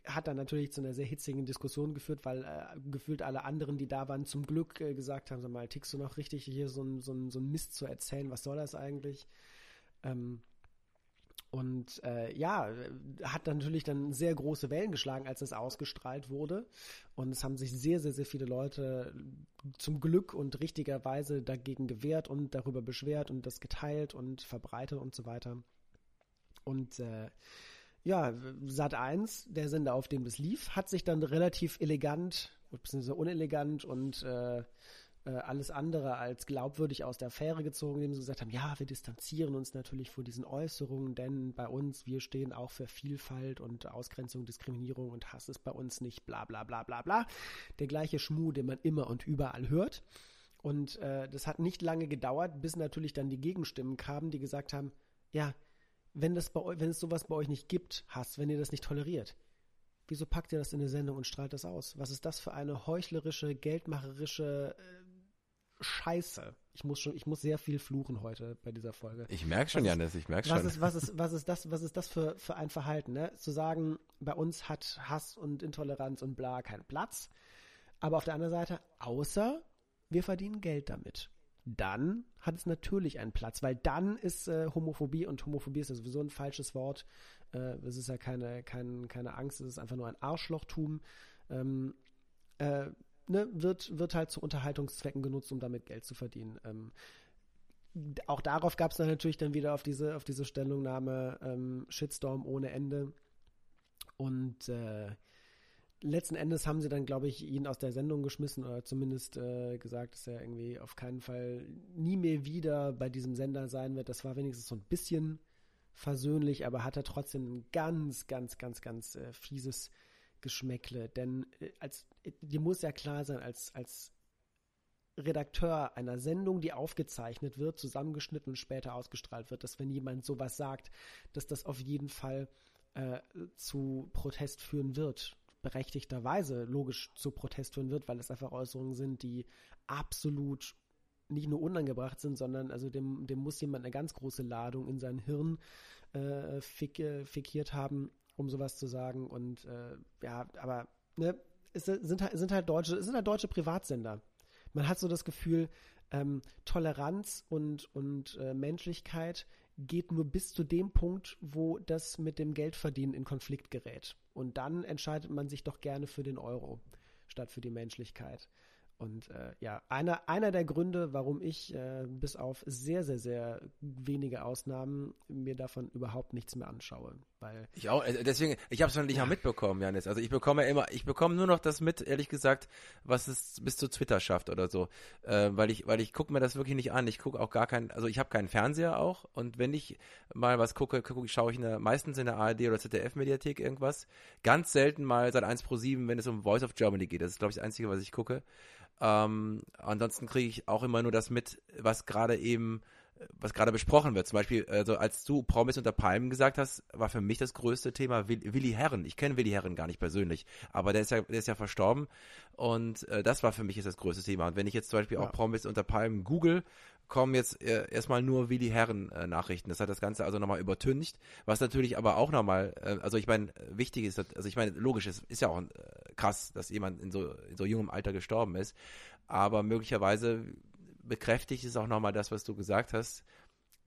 hat dann natürlich zu einer sehr hitzigen Diskussion geführt, weil gefühlt alle anderen, die da waren, zum Glück gesagt haben, sag mal, tickst du noch richtig, hier so ein Mist zu erzählen, was soll das eigentlich? Und ja, hat natürlich dann sehr große Wellen geschlagen, als es ausgestrahlt wurde. Und es haben sich sehr, sehr, sehr viele Leute zum Glück und richtigerweise dagegen gewehrt und darüber beschwert und das geteilt und verbreitet und so weiter. Und ja, Sat.1, der Sender, auf dem das lief, hat sich dann relativ elegant, beziehungsweise unelegant und alles andere als glaubwürdig aus der Affäre gezogen, indem sie gesagt haben, ja, wir distanzieren uns natürlich von diesen Äußerungen, denn bei uns, wir stehen auch für Vielfalt und Ausgrenzung, Diskriminierung und Hass ist bei uns nicht bla bla bla bla bla. Der gleiche Schmuh, den man immer und überall hört. Und das hat nicht lange gedauert, bis natürlich dann die Gegenstimmen kamen, die gesagt haben, ja, wenn es sowas bei euch nicht gibt, Hass, wenn ihr das nicht toleriert, wieso packt ihr das in eine Sendung und strahlt das aus? Was ist das für eine heuchlerische, geldmacherische Scheiße? Ich muss sehr viel fluchen heute bei dieser Folge. Ich merke schon, Janis, ich merke schon. Was ist das für ein Verhalten, ne? Zu sagen, bei uns hat Hass und Intoleranz und bla keinen Platz, aber auf der anderen Seite, außer wir verdienen Geld damit. Dann hat es natürlich einen Platz, weil dann ist Homophobie, und Homophobie ist ja sowieso ein falsches Wort, es ist ja keine Angst, es ist einfach nur ein Arschlochtum, ne, wird halt zu Unterhaltungszwecken genutzt, um damit Geld zu verdienen. Auch darauf gab es dann natürlich dann wieder auf diese Stellungnahme Shitstorm ohne Ende und letzten Endes haben sie dann, glaube ich, ihn aus der Sendung geschmissen oder zumindest gesagt, dass er irgendwie auf keinen Fall nie mehr wieder bei diesem Sender sein wird. Das war wenigstens so ein bisschen versöhnlich, aber hat er trotzdem ein ganz, ganz, ganz, ganz fieses Geschmäckle. Denn dir muss ja klar sein, als Redakteur einer Sendung, die aufgezeichnet wird, zusammengeschnitten und später ausgestrahlt wird, dass wenn jemand sowas sagt, dass das auf jeden Fall zu Protest führen wird. Berechtigterweise logisch zu Protest führen wird, weil es einfach Äußerungen sind, die absolut nicht nur unangebracht sind, sondern also dem muss jemand eine ganz große Ladung in sein Hirn fixiert haben, um sowas zu sagen. Und ja, aber ne, es sind halt deutsche Privatsender. Man hat so das Gefühl, Toleranz und Menschlichkeit geht nur bis zu dem Punkt, wo das mit dem Geldverdienen in Konflikt gerät. Und dann entscheidet man sich doch gerne für den Euro statt für die Menschlichkeit. Und ja, einer der Gründe, warum ich bis auf sehr, sehr, sehr wenige Ausnahmen mir davon überhaupt nichts mehr anschaue. Weil ich auch, deswegen, ich habe es noch nicht mal mitbekommen, Janis. Also ich bekomme nur noch das mit, ehrlich gesagt, was es bis zu Twitter schafft oder so. Weil ich gucke mir das wirklich nicht an. Ich gucke auch gar keinen, also ich habe keinen Fernseher auch. Und wenn ich mal was gucke, schaue ich meistens in der ARD oder ZDF-Mediathek irgendwas. Ganz selten mal Sat.1 Pro7, wenn es um Voice of Germany geht. Das ist, glaube ich, das Einzige, was ich gucke. Ansonsten kriege ich auch immer nur das mit, was gerade besprochen wird. Zum Beispiel, also als du Promis unter Palmen gesagt hast, war für mich das größte Thema Willi Herren. Ich kenne Willi Herren gar nicht persönlich, aber der ist ja verstorben und das war für mich jetzt das größte Thema. Und wenn ich jetzt zum Beispiel auch Promis unter Palmen google, kommen jetzt erstmal nur Willi Herren Nachrichten. Das hat das Ganze also nochmal übertüncht, was natürlich aber auch nochmal, also ich meine, wichtig ist, also ich meine, logisch, es ist ja auch krass, dass jemand in so jungem Alter gestorben ist, aber möglicherweise bekräftigt es auch nochmal das, was du gesagt hast,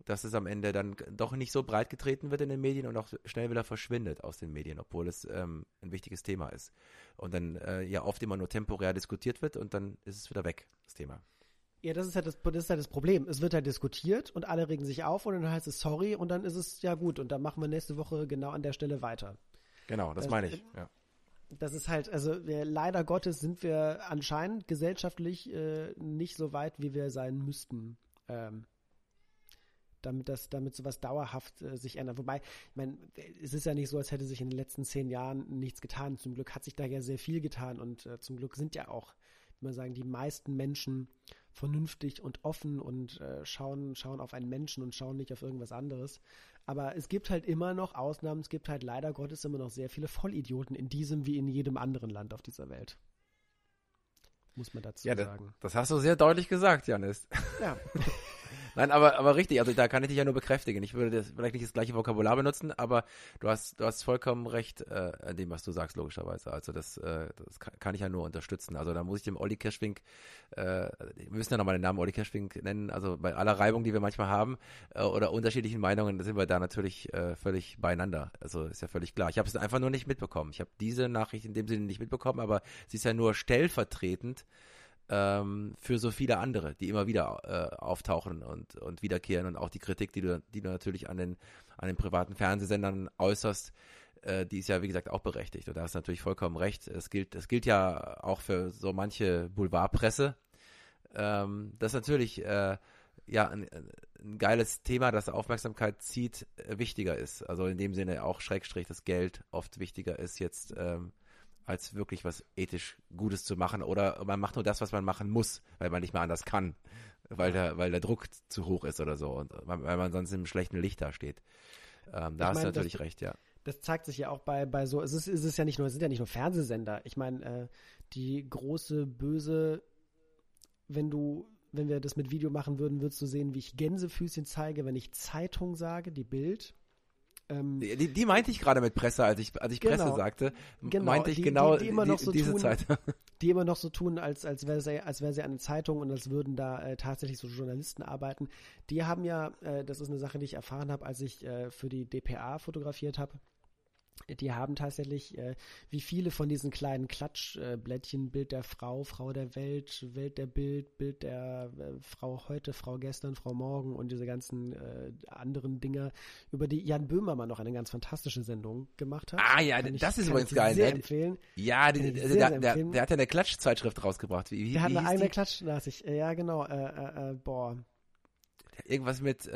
dass es am Ende dann doch nicht so breit getreten wird in den Medien und auch schnell wieder verschwindet aus den Medien, obwohl es ein wichtiges Thema ist. Und dann ja oft immer nur temporär diskutiert wird und dann ist es wieder weg, das Thema. Ja, das ist halt das Problem. Es wird halt diskutiert und alle regen sich auf und dann heißt es sorry und dann ist es ja gut und dann machen wir nächste Woche genau an der Stelle weiter. Genau, das meine ich, ja. Das ist halt, also leider Gottes sind wir anscheinend gesellschaftlich nicht so weit, wie wir sein müssten, damit sowas dauerhaft sich ändert. Wobei, ich meine, es ist ja nicht so, als hätte sich in den letzten 10 Jahren nichts getan. Zum Glück hat sich da ja sehr viel getan und zum Glück sind ja auch, wie man sagen, die meisten Menschen vernünftig und offen und schauen auf einen Menschen und schauen nicht auf irgendwas anderes. Aber es gibt halt immer noch Ausnahmen, es gibt halt leider Gottes immer noch sehr viele Vollidioten in diesem wie in jedem anderen Land auf dieser Welt. Muss man dazu sagen. Das hast du sehr deutlich gesagt, Janis. Ja. Nein, aber richtig, also da kann ich dich ja nur bekräftigen. Ich würde vielleicht nicht das gleiche Vokabular benutzen, aber du hast vollkommen recht an dem, was du sagst, logischerweise. Also das kann ich ja nur unterstützen. Also da muss ich dem Olli Kirschfink, wir müssen ja nochmal den Namen Olli Kirschfink nennen, also bei aller Reibung, die wir manchmal haben oder unterschiedlichen Meinungen, sind wir da natürlich völlig beieinander. Also ist ja völlig klar. Ich habe es einfach nur nicht mitbekommen. Ich habe diese Nachricht in dem Sinne nicht mitbekommen, aber sie ist ja nur stellvertretend für so viele andere, die immer wieder auftauchen und wiederkehren und auch die Kritik, die du natürlich an den privaten Fernsehsendern äußerst, die ist ja, wie gesagt, auch berechtigt. Und da hast du natürlich vollkommen recht. Es gilt ja auch für so manche Boulevardpresse. Das ist natürlich ein geiles Thema, das Aufmerksamkeit zieht, wichtiger ist. Also in dem Sinne auch Schrägstrich das Geld oft wichtiger ist jetzt, als wirklich was ethisch Gutes zu machen. Oder man macht nur das, was man machen muss, weil man nicht mehr anders kann, weil der Druck zu hoch ist oder so, und weil man sonst im schlechten Licht dasteht. Da hast du natürlich recht, ja. Das zeigt sich ja auch bei so, es ist ja nicht nur, es sind ja nicht nur Fernsehsender. Ich meine, die große Böse, wenn wir das mit Video machen würden, würdest du sehen, wie ich Gänsefüßchen zeige, wenn ich Zeitung sage, die Bild. Die meinte ich gerade mit Presse, als ich Presse sagte, meinte ich diese Zeit. Die immer noch so tun, als wäre sie eine Zeitung und als würden da tatsächlich so Journalisten arbeiten. Die haben ja, das ist eine Sache, die ich erfahren habe, als ich für die dpa fotografiert habe, die haben tatsächlich, wie viele von diesen kleinen Klatschblättchen, Bild der Frau, Frau der Welt, Welt der Bild der Frau heute, Frau gestern, Frau morgen und diese ganzen anderen Dinger, über die Jan Böhmermann noch eine ganz fantastische Sendung gemacht hat. Ah ja, das ist übrigens geil. Sehr empfehlen. Ja, der hat ja eine Klatschzeitschrift rausgebracht. Der hat eine eigene Klatschnachricht. Ja, genau. Irgendwas mit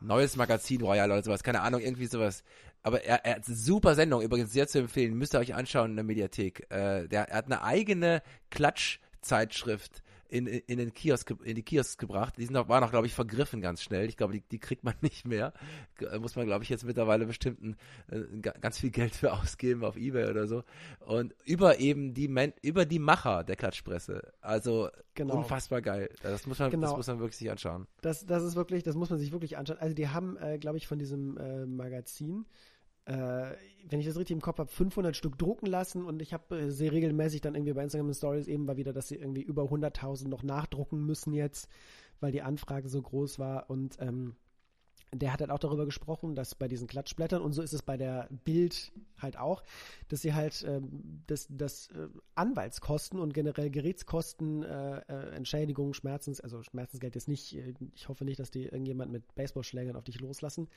Neues Magazin Royal oder sowas, keine Ahnung, irgendwie sowas. Aber er hat eine super Sendung, übrigens sehr zu empfehlen, müsst ihr euch anschauen in der Mediathek. Er hat eine eigene Klatschzeitschrift in die Kiosks gebracht. Die waren noch, glaube ich, vergriffen ganz schnell. Ich glaube, die kriegt man nicht mehr. Muss man, glaube ich, jetzt mittlerweile bestimmt ganz viel Geld für ausgeben auf Ebay oder so. Und über die Macher der Klatschpresse. Also unfassbar geil. Das muss man wirklich sich anschauen. Das ist wirklich, das muss man sich wirklich anschauen. Also die haben, glaube ich, von diesem Magazin, wenn ich das richtig im Kopf habe, 500 Stück drucken lassen und ich habe sehr regelmäßig dann irgendwie bei Instagram Stories eben mal wieder, dass sie irgendwie über 100.000 noch nachdrucken müssen jetzt, weil die Anfrage so groß war und der hat halt auch darüber gesprochen, dass bei diesen Klatschblättern, und so ist es bei der Bild halt auch, dass sie halt Anwaltskosten und generell Gerätskosten, Entschädigung, Schmerzensgeld ist nicht, ich hoffe nicht, dass die irgendjemand mit Baseballschlägern auf dich loslassen,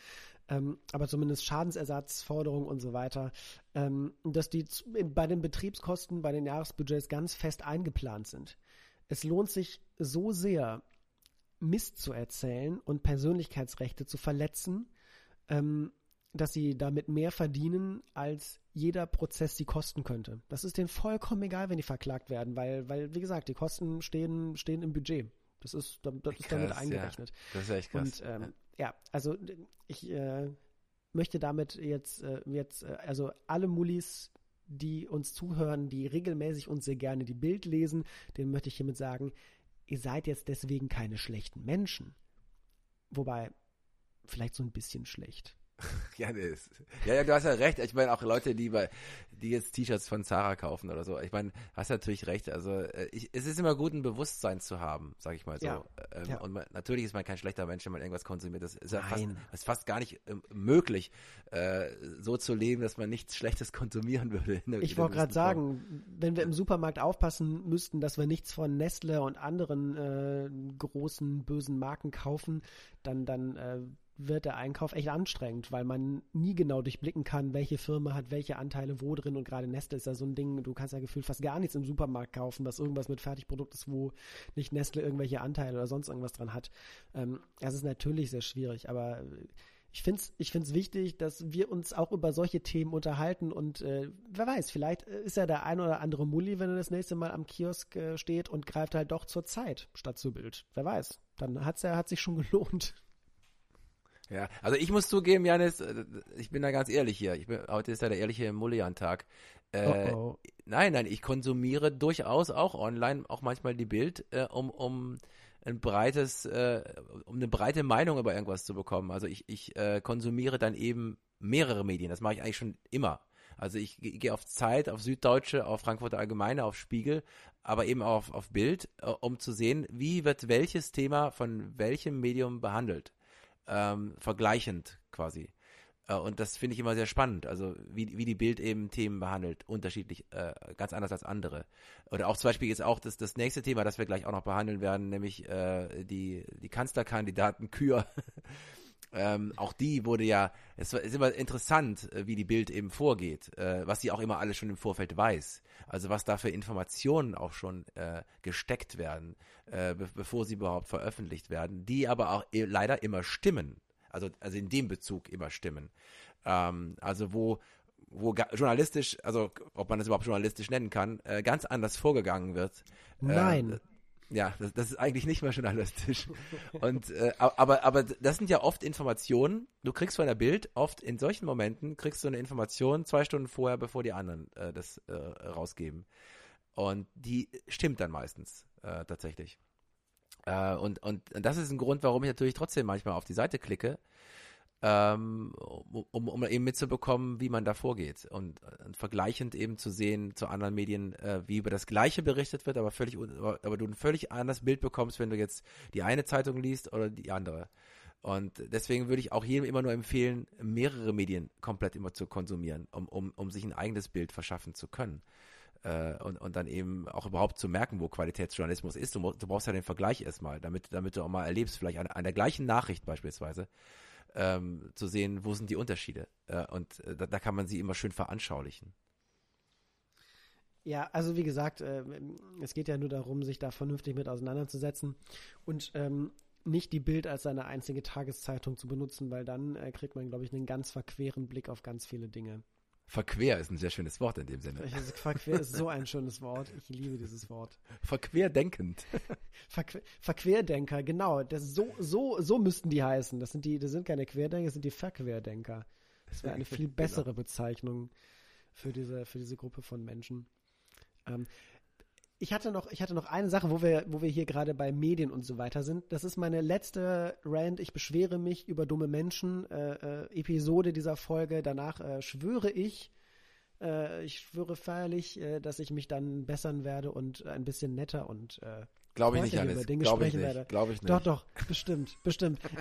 aber zumindest Schadensersatzforderungen und so weiter, dass die bei den Betriebskosten, bei den Jahresbudgets ganz fest eingeplant sind. Es lohnt sich so sehr, Mist zu erzählen und Persönlichkeitsrechte zu verletzen, dass sie damit mehr verdienen, als jeder Prozess sie kosten könnte. Das ist denen vollkommen egal, wenn die verklagt werden, weil wie gesagt, die Kosten stehen im Budget. Das ist damit eingerechnet. Ja. Das ist echt krass. Und ja, also ich möchte damit jetzt also alle Mullis, die uns zuhören, die regelmäßig und sehr gerne die Bild lesen, denen möchte ich hiermit sagen, ihr seid jetzt deswegen keine schlechten Menschen. Wobei, vielleicht so ein bisschen schlecht. Ja, du hast ja recht. Ich meine, auch Leute, die jetzt T-Shirts von Zara kaufen oder so. Ich meine, hast natürlich recht. Also, es ist immer gut, ein Bewusstsein zu haben, sag ich mal so. Ja, ja. Und natürlich ist man kein schlechter Mensch, wenn man irgendwas konsumiert. Das ist ja fast gar nicht möglich, so zu leben, dass man nichts Schlechtes konsumieren würde. Ich wollte gerade sagen, wenn wir im Supermarkt aufpassen müssten, dass wir nichts von Nestle und anderen großen, bösen Marken kaufen, dann wird der Einkauf echt anstrengend, weil man nie genau durchblicken kann, welche Firma hat welche Anteile wo drin, und gerade Nestle ist ja so ein Ding, du kannst ja gefühlt fast gar nichts im Supermarkt kaufen, was irgendwas mit Fertigprodukt ist, wo nicht Nestle irgendwelche Anteile oder sonst irgendwas dran hat. Das ist natürlich sehr schwierig, aber ich find's wichtig, dass wir uns auch über solche Themen unterhalten, und wer weiß, vielleicht ist ja der ein oder andere Mulli, wenn er das nächste Mal am Kiosk steht und greift halt doch zur Zeit statt zu Bild. Wer weiß, dann hat sich schon gelohnt. Ja, also ich muss zugeben, Janis, ich bin da ganz ehrlich hier. Heute ist ja der ehrliche Mullian-Tag. Oh. Nein, ich konsumiere durchaus auch online, auch manchmal die Bild, um ein breites, um eine breite Meinung über irgendwas zu bekommen. Also ich konsumiere dann eben mehrere Medien. Das mache ich eigentlich schon immer. Also ich gehe auf Zeit, auf Süddeutsche, auf Frankfurter Allgemeine, auf Spiegel, aber eben auch auf Bild, um zu sehen, wie wird welches Thema von welchem Medium behandelt. Vergleichend quasi. Und das finde ich immer sehr spannend, also wie die Bild eben Themen behandelt, unterschiedlich, ganz anders als andere. Oder auch zum Beispiel jetzt auch das nächste Thema, das wir gleich auch noch behandeln werden, nämlich die Kanzlerkandidaten Kür. Auch die wurde ja, es ist immer interessant, wie die Bild eben vorgeht, was sie auch immer alles schon im Vorfeld weiß. Also was da für Informationen auch schon gesteckt werden, bevor sie überhaupt veröffentlicht werden, die aber auch leider immer stimmen. Also in dem Bezug immer stimmen. Also wo journalistisch, also ob man das überhaupt journalistisch nennen kann, ganz anders vorgegangen wird. Nein. Ja, das ist eigentlich nicht mehr journalistisch. Und aber das sind ja oft Informationen. Du kriegst von der Bild oft in solchen Momenten kriegst du eine Information 2 Stunden vorher, bevor die anderen das rausgeben. Und die stimmt dann meistens tatsächlich. Und das ist ein Grund, warum ich natürlich trotzdem manchmal auf die Seite klicke, um eben mitzubekommen, wie man da vorgeht, und vergleichend eben zu sehen zu anderen Medien, wie über das Gleiche berichtet wird, aber du ein völlig anderes Bild bekommst, wenn du jetzt die eine Zeitung liest oder die andere. Und deswegen würde ich auch jedem immer nur empfehlen, mehrere Medien komplett immer zu konsumieren, um sich ein eigenes Bild verschaffen zu können. Und dann eben auch überhaupt zu merken, wo Qualitätsjournalismus ist. Du brauchst ja den Vergleich erstmal, damit du auch mal erlebst, vielleicht an der gleichen Nachricht beispielsweise, zu sehen, wo sind die Unterschiede. Und da kann man sie immer schön veranschaulichen. Ja, also wie gesagt, es geht ja nur darum, sich da vernünftig mit auseinanderzusetzen und nicht die Bild als seine einzige Tageszeitung zu benutzen, weil dann kriegt man, glaube ich, einen ganz verqueren Blick auf ganz viele Dinge. Verquer ist ein sehr schönes Wort in dem Sinne. Verquer ist so ein schönes Wort. Ich liebe dieses Wort. Verquerdenkend. Verquerdenker, genau. Das so müssten die heißen. Das sind keine Querdenker, das sind die Verquerdenker. Das wäre eine viel bessere Bezeichnung für diese Gruppe von Menschen. Ich hatte noch eine Sache, wo wir hier gerade bei Medien und so weiter sind. Das ist meine letzte Rant. Ich beschwere mich über dumme Menschen. Episode dieser Folge. Danach schwöre ich. Ich schwöre feierlich, dass ich mich dann bessern werde und ein bisschen netter und Glaube ich nicht, Janis. Glaube ich nicht. Doch, bestimmt.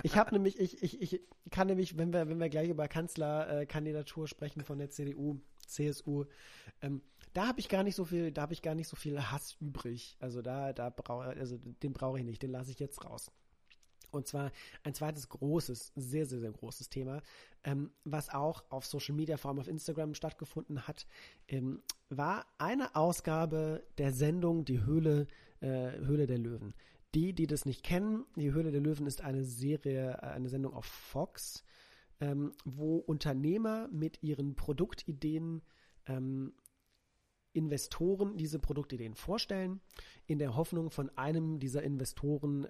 Ich habe nämlich, ich kann nämlich, wenn wir gleich über Kanzlerkandidatur sprechen von der CDU, CSU, da habe ich gar nicht so viel Hass übrig. Also den brauche ich nicht, den lasse ich jetzt raus. Und zwar ein zweites großes, sehr, sehr, sehr großes Thema, was auch auf Social Media, vor allem auf Instagram stattgefunden hat, war eine Ausgabe der Sendung Die Höhle der Löwen. Die das nicht kennen, Die Höhle der Löwen ist eine Serie, eine Sendung auf Fox, wo Unternehmer mit ihren Produktideen Investoren diese Produktideen vorstellen, in der Hoffnung, von einem dieser Investoren,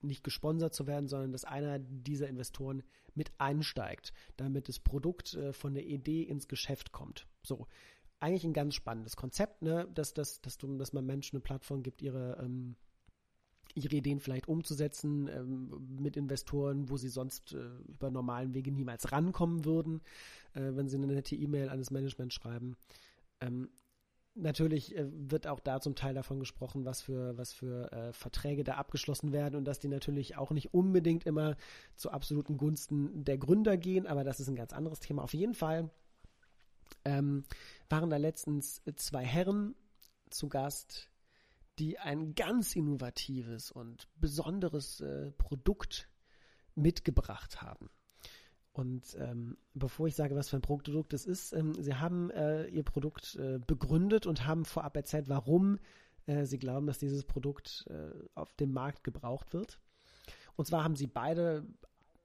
nicht gesponsert zu werden, sondern dass einer dieser Investoren mit einsteigt, damit das Produkt von der Idee ins Geschäft kommt. So, eigentlich ein ganz spannendes Konzept, ne? Dass man Menschen eine Plattform gibt, ihre Ideen vielleicht umzusetzen mit Investoren, wo sie sonst über normalen Wege niemals rankommen würden, wenn sie eine nette E-Mail an das Management schreiben. Natürlich wird auch da zum Teil davon gesprochen, was für Verträge da abgeschlossen werden und dass die natürlich auch nicht unbedingt immer zu absoluten Gunsten der Gründer gehen, aber das ist ein ganz anderes Thema. Auf jeden Fall waren da letztens zwei Herren zu Gast, die ein ganz innovatives und besonderes Produkt mitgebracht haben. Und bevor ich sage, was für ein Produkt es ist, sie haben ihr Produkt begründet und haben vorab erzählt, warum sie glauben, dass dieses Produkt auf dem Markt gebraucht wird. Und zwar haben sie beide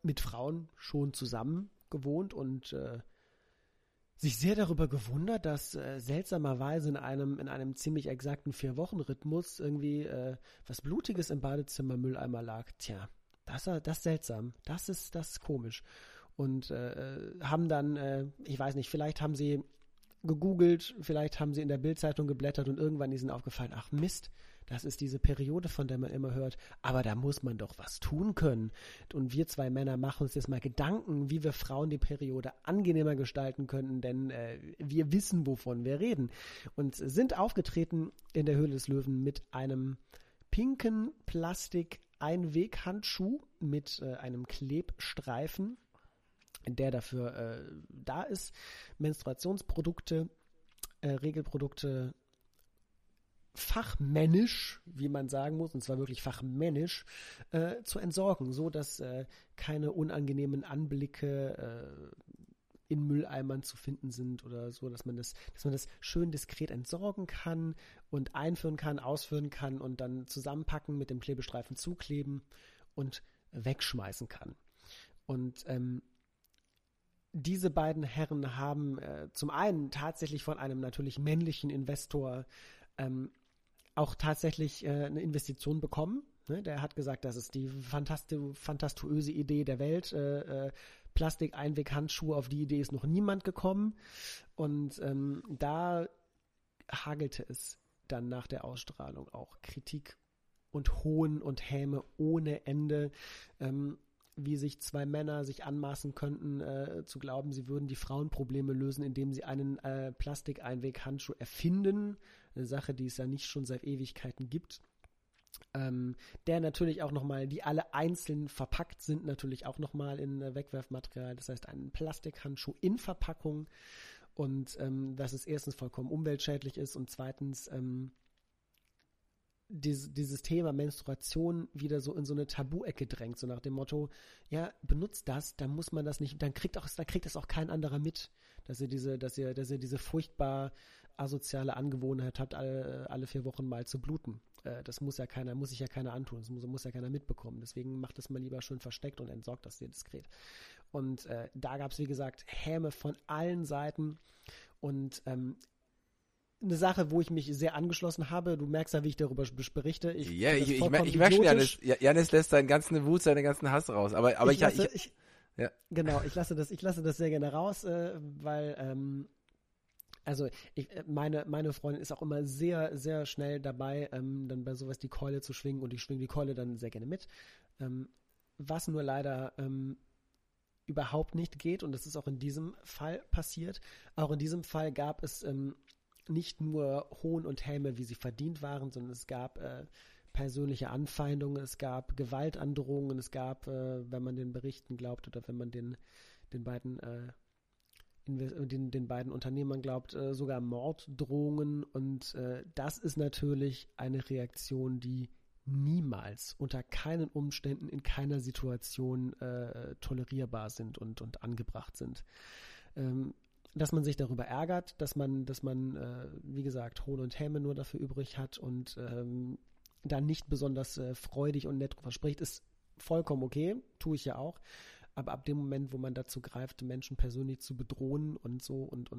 mit Frauen schon zusammen gewohnt und sich sehr darüber gewundert, dass seltsamerweise in einem ziemlich exakten 4-Wochen-Rhythmus irgendwie was Blutiges im Badezimmermülleimer lag. Tja, das ist seltsam, das ist komisch. Und haben dann, ich weiß nicht, vielleicht haben sie gegoogelt, vielleicht haben sie in der Bild-Zeitung geblättert und irgendwann ist ihnen aufgefallen, ach Mist, das ist diese Periode, von der man immer hört, aber da muss man doch was tun können. Und wir zwei Männer machen uns jetzt mal Gedanken, wie wir Frauen die Periode angenehmer gestalten könnten, denn wir wissen, wovon wir reden. Und sind aufgetreten in der Höhle des Löwen mit einem pinken Plastik-Einweghandschuh mit einem Klebstreifen, der dafür da ist, Menstruationsprodukte, Regelprodukte fachmännisch, wie man sagen muss, und zwar wirklich fachmännisch, zu entsorgen, so dass keine unangenehmen Anblicke in Mülleimern zu finden sind oder so, dass man das schön diskret entsorgen kann und einführen kann, ausführen kann und dann zusammenpacken, mit dem Klebestreifen zukleben und wegschmeißen kann. Und diese beiden Herren haben zum einen tatsächlich von einem natürlich männlichen Investor auch tatsächlich eine Investition bekommen. Ne? Der hat gesagt, das ist die fantastiöse Idee der Welt. Plastik-Einweg-Handschuhe, auf die Idee ist noch niemand gekommen. Und da hagelte es dann nach der Ausstrahlung auch Kritik und Hohn und Häme ohne Ende. Wie sich zwei Männer sich anmaßen könnten, zu glauben, sie würden die Frauenprobleme lösen, indem sie einen Plastikeinweghandschuh erfinden. Eine Sache, die es ja nicht schon seit Ewigkeiten gibt. Der natürlich auch nochmal, die alle einzeln verpackt sind, natürlich auch nochmal in Wegwerfmaterial. Das heißt, einen Plastikhandschuh in Verpackung. Und dass es erstens vollkommen umweltschädlich ist und zweitens dieses Thema Menstruation wieder so in so eine Tabu-Ecke drängt, so nach dem Motto, ja, benutzt das, dann muss man das nicht, dann kriegt das auch kein anderer mit, dass ihr diese furchtbar asoziale Angewohnheit habt, alle 4 Wochen mal zu bluten. Das muss sich ja keiner antun, das muss ja keiner mitbekommen. Deswegen macht das mal lieber schön versteckt und entsorgt das sehr diskret. Und da gab es, wie gesagt, Häme von allen Seiten und eine Sache, wo ich mich sehr angeschlossen habe. Du merkst ja, wie ich darüber berichte. Ich merke schon, Janis lässt seinen ganzen Wut, seinen ganzen Hass raus. Aber ich lasse. Genau, ich lasse das sehr gerne raus, weil also meine Freundin ist auch immer sehr, sehr schnell dabei, dann bei sowas die Keule zu schwingen und ich schwinge die Keule dann sehr gerne mit. Was nur leider überhaupt nicht geht und das ist auch in diesem Fall passiert. Auch in diesem Fall gab es nicht nur Hohn und Häme, wie sie verdient waren, sondern es gab persönliche Anfeindungen, es gab Gewaltandrohungen, es gab, wenn man den Berichten glaubt oder wenn man den beiden Unternehmern glaubt, sogar Morddrohungen. Und das ist natürlich eine Reaktion, die niemals, unter keinen Umständen, in keiner Situation tolerierbar sind und angebracht sind. Dass man sich darüber ärgert, dass man wie gesagt, Hohn und Häme nur dafür übrig hat und dann nicht besonders freudig und nett verspricht, ist vollkommen okay, tue ich ja auch. Aber ab dem Moment, wo man dazu greift, Menschen persönlich zu bedrohen und so und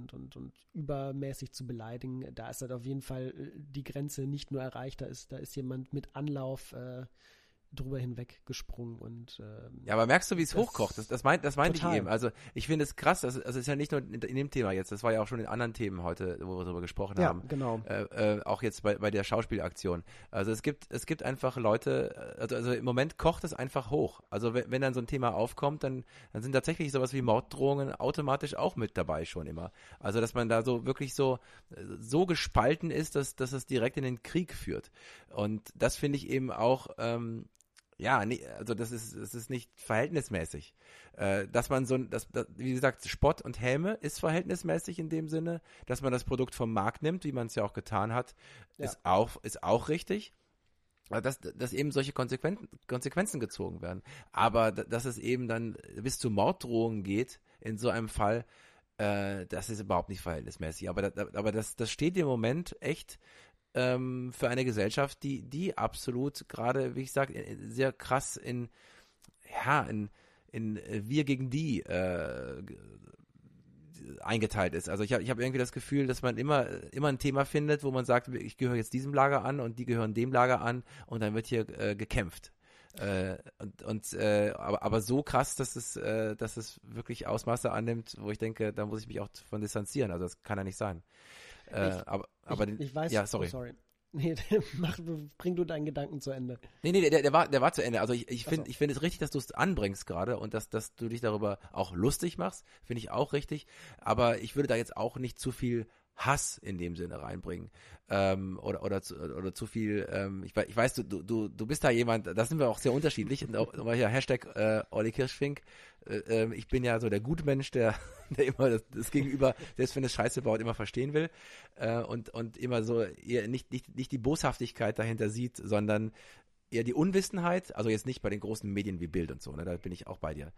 übermäßig zu beleidigen, da ist halt auf jeden Fall die Grenze nicht nur erreicht, da ist jemand mit Anlauf drüber hinweg gesprungen und ja, aber merkst du, wie es hochkocht? Das meinte ich eben. Also ich finde es krass, also es ist ja nicht nur in dem Thema jetzt, das war ja auch schon in anderen Themen heute, wo wir darüber gesprochen haben. Ja, genau. Auch jetzt bei der Schauspielaktion. Also es gibt einfach Leute, also im Moment kocht es einfach hoch. Also wenn dann so ein Thema aufkommt, dann sind tatsächlich sowas wie Morddrohungen automatisch auch mit dabei schon immer. Also dass man da so wirklich so gespalten ist, dass es direkt in den Krieg führt. Und das finde ich eben auch ja, nee, also das ist nicht verhältnismäßig. Dass man wie gesagt, Spott und Häme ist verhältnismäßig in dem Sinne, dass man das Produkt vom Markt nimmt, wie man es ja auch getan hat, ja. Ist auch richtig. Dass eben solche Konsequenzen gezogen werden. Aber dass es eben dann bis zu Morddrohungen geht in so einem Fall, das ist überhaupt nicht verhältnismäßig. Aber das steht im Moment echt für eine Gesellschaft, die absolut gerade, wie ich sage, sehr krass in wir gegen die eingeteilt ist. Also ich hab irgendwie das Gefühl, dass man immer ein Thema findet, wo man sagt, ich gehöre jetzt diesem Lager an und die gehören dem Lager an und dann wird hier gekämpft. Aber so krass, dass es wirklich Ausmaße annimmt, wo ich denke, da muss ich mich auch von distanzieren. Also das kann ja nicht sein. Ich weiß, ja, sorry. Nee, bring du deinen Gedanken zu Ende. Nee, der war zu Ende. Also ich finde es richtig, dass du es anbringst gerade und dass du dich darüber auch lustig machst, finde ich auch richtig. Aber ich würde da jetzt auch nicht zu viel Hass in dem Sinne reinbringen oder zu viel. Ich weiß, du bist da jemand. Da sind wir auch sehr unterschiedlich. Und auch ja, Hashtag Olli Kirschfink. Ich bin ja so der Gutmensch, der immer das Gegenüber, selbst wenn es Scheiße baut, immer verstehen will und immer so eher nicht die Boshaftigkeit dahinter sieht, sondern eher die Unwissenheit. Also jetzt nicht bei den großen Medien wie Bild und so. Ne? Da bin ich auch bei dir.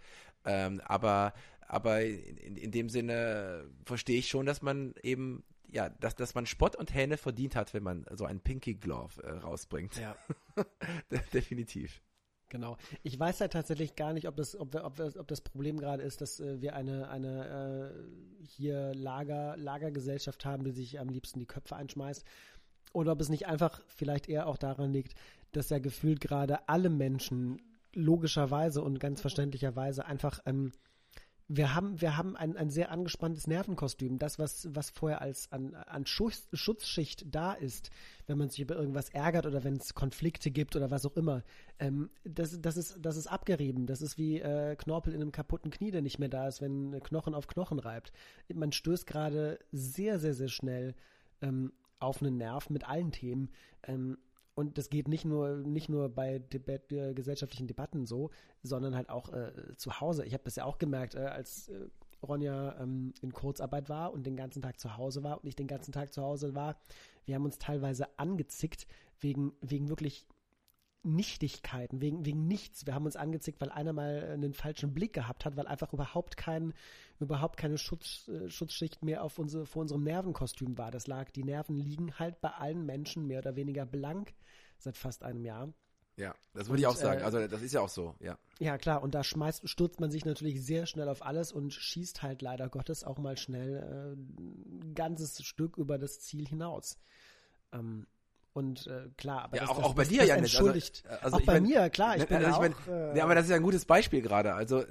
Aber in dem Sinne verstehe ich schon, dass man eben, ja, dass man Spott und Hähne verdient hat, wenn man so einen Pinky Glove rausbringt. Ja. Definitiv. Genau. Ich weiß ja tatsächlich gar nicht, ob das Problem gerade ist, dass wir eine hier Lagergesellschaft haben, die sich am liebsten die Köpfe einschmeißt. Oder ob es nicht einfach vielleicht eher auch daran liegt, dass ja gefühlt gerade alle Menschen logischerweise und ganz verständlicherweise einfach wir haben ein sehr angespanntes Nervenkostüm. Das, was vorher als an Schutzschicht da ist, wenn man sich über irgendwas ärgert oder wenn es Konflikte gibt oder was auch immer, das ist abgerieben. Das ist wie Knorpel in einem kaputten Knie, der nicht mehr da ist, wenn Knochen auf Knochen reibt. Man stößt gerade sehr, sehr, sehr schnell auf einen Nerv mit allen Themen. Und das geht nicht nur bei gesellschaftlichen Debatten so, sondern halt auch zu Hause. Ich habe das ja auch gemerkt, als Ronja in Kurzarbeit war und den ganzen Tag zu Hause war und ich den ganzen Tag zu Hause war. Wir haben uns teilweise angezickt wegen wirklich Nichtigkeiten, wegen nichts. Wir haben uns angezickt, weil einer mal einen falschen Blick gehabt hat, weil einfach überhaupt keine Schutzschicht mehr vor unserem Nervenkostüm war. Die Nerven liegen halt bei allen Menschen mehr oder weniger blank seit fast einem Jahr. Ja, das würde ich auch sagen. Also das ist ja auch so, ja. Ja, klar. Und da stürzt man sich natürlich sehr schnell auf alles und schießt halt leider Gottes auch mal schnell ein ganzes Stück über das Ziel hinaus. Und klar, aber ja, auch bei dir, Janis. Also auch bei mir, klar. Ja, aber das ist ja ein gutes Beispiel gerade. Also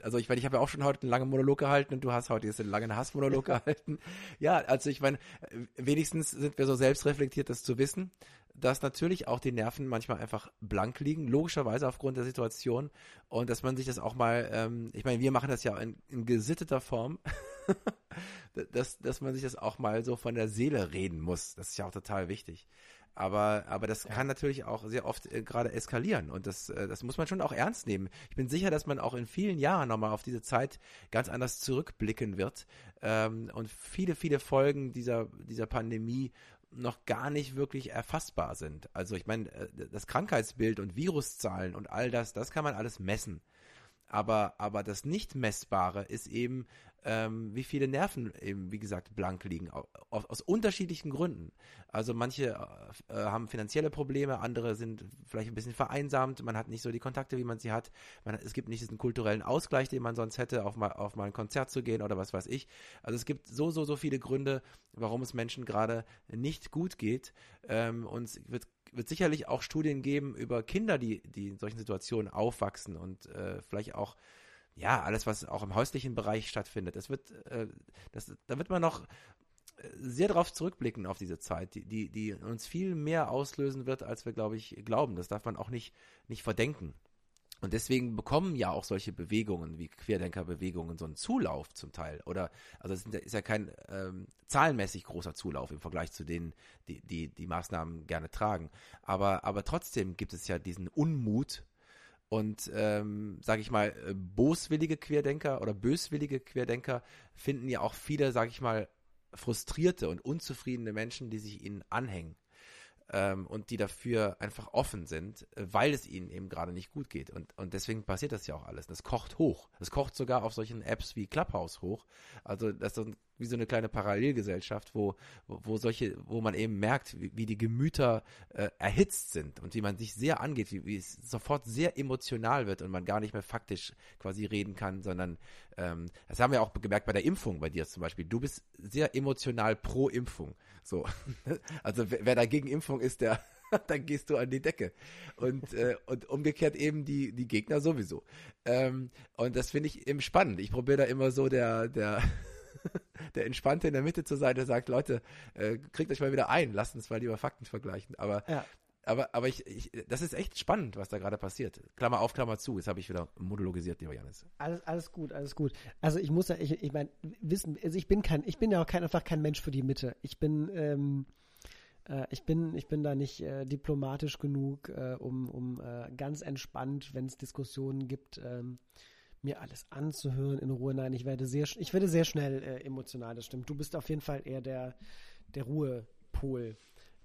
also ich habe ja auch schon heute einen langen Monolog gehalten und du hast heute jetzt einen langen Hassmonolog gehalten. Ja, also ich meine, wenigstens sind wir so selbstreflektiert, das zu wissen, dass natürlich auch die Nerven manchmal einfach blank liegen, logischerweise aufgrund der Situation. Und dass man sich das auch mal, ich meine, wir machen das ja in gesitteter Form. dass man sich das auch mal so von der Seele reden muss. Das ist ja auch total wichtig. Aber das kann natürlich auch sehr oft gerade eskalieren und das muss man schon auch ernst nehmen. Ich bin sicher, dass man auch in vielen Jahren nochmal auf diese Zeit ganz anders zurückblicken wird und viele, viele Folgen dieser Pandemie noch gar nicht wirklich erfassbar sind. Also ich meine, das Krankheitsbild und Viruszahlen und all das kann man alles messen. Aber das Nicht-Messbare ist eben, wie viele Nerven eben, wie gesagt, blank liegen, aus unterschiedlichen Gründen. Also manche haben finanzielle Probleme, andere sind vielleicht ein bisschen vereinsamt, man hat nicht so die Kontakte, wie man sie hat, es gibt nicht diesen kulturellen Ausgleich, den man sonst hätte, auf mal ein Konzert zu gehen oder was weiß ich. Also es gibt so viele Gründe, warum es Menschen gerade nicht gut geht, und es wird sicherlich auch Studien geben über Kinder, die in solchen Situationen aufwachsen und vielleicht auch, ja, alles, was auch im häuslichen Bereich stattfindet. Da wird man noch sehr drauf zurückblicken auf diese Zeit, die uns viel mehr auslösen wird, als wir, glaube ich, glauben. Das darf man auch nicht verdenken. Und deswegen bekommen ja auch solche Bewegungen wie Querdenkerbewegungen so einen Zulauf zum Teil. Oder, also es ist ja kein zahlenmäßig großer Zulauf im Vergleich zu denen, die Maßnahmen gerne tragen. Aber trotzdem gibt es ja diesen Unmut und, sage ich mal, boswillige Querdenker oder böswillige Querdenker finden ja auch viele, sage ich mal, frustrierte und unzufriedene Menschen, die sich ihnen anhängen. Und die dafür einfach offen sind, weil es ihnen eben gerade nicht gut geht. Und deswegen passiert das ja auch alles. Das kocht hoch. Das kocht sogar auf solchen Apps wie Clubhouse hoch. Also das ist wie so eine kleine Parallelgesellschaft, wo man eben merkt, wie die Gemüter erhitzt sind und wie man sich sehr angeht, wie es sofort sehr emotional wird und man gar nicht mehr faktisch quasi reden kann, sondern das haben wir auch gemerkt bei der Impfung bei dir zum Beispiel. Du bist sehr emotional pro Impfung. So. Also wer dagegen Impfung ist, der dann gehst du an die Decke. Und umgekehrt eben die Gegner sowieso. Und das finde ich eben spannend. Ich probiere da immer so der Entspannte in der Mitte zu sein, der sagt, Leute, kriegt euch mal wieder ein, lasst uns mal lieber Fakten vergleichen. Aber ich, das ist echt spannend, was da gerade passiert. Klammer auf, Klammer zu. Jetzt habe ich wieder monologisiert, lieber Janis. Alles gut, alles gut. Also ich muss ja, ich meine, wissen, also ich bin ja auch einfach kein Mensch für die Mitte. Ich bin da nicht diplomatisch genug, um ganz entspannt, wenn es Diskussionen gibt, mir alles anzuhören in Ruhe. Nein, ich werde sehr schnell emotional, das stimmt. Du bist auf jeden Fall eher der Ruhepol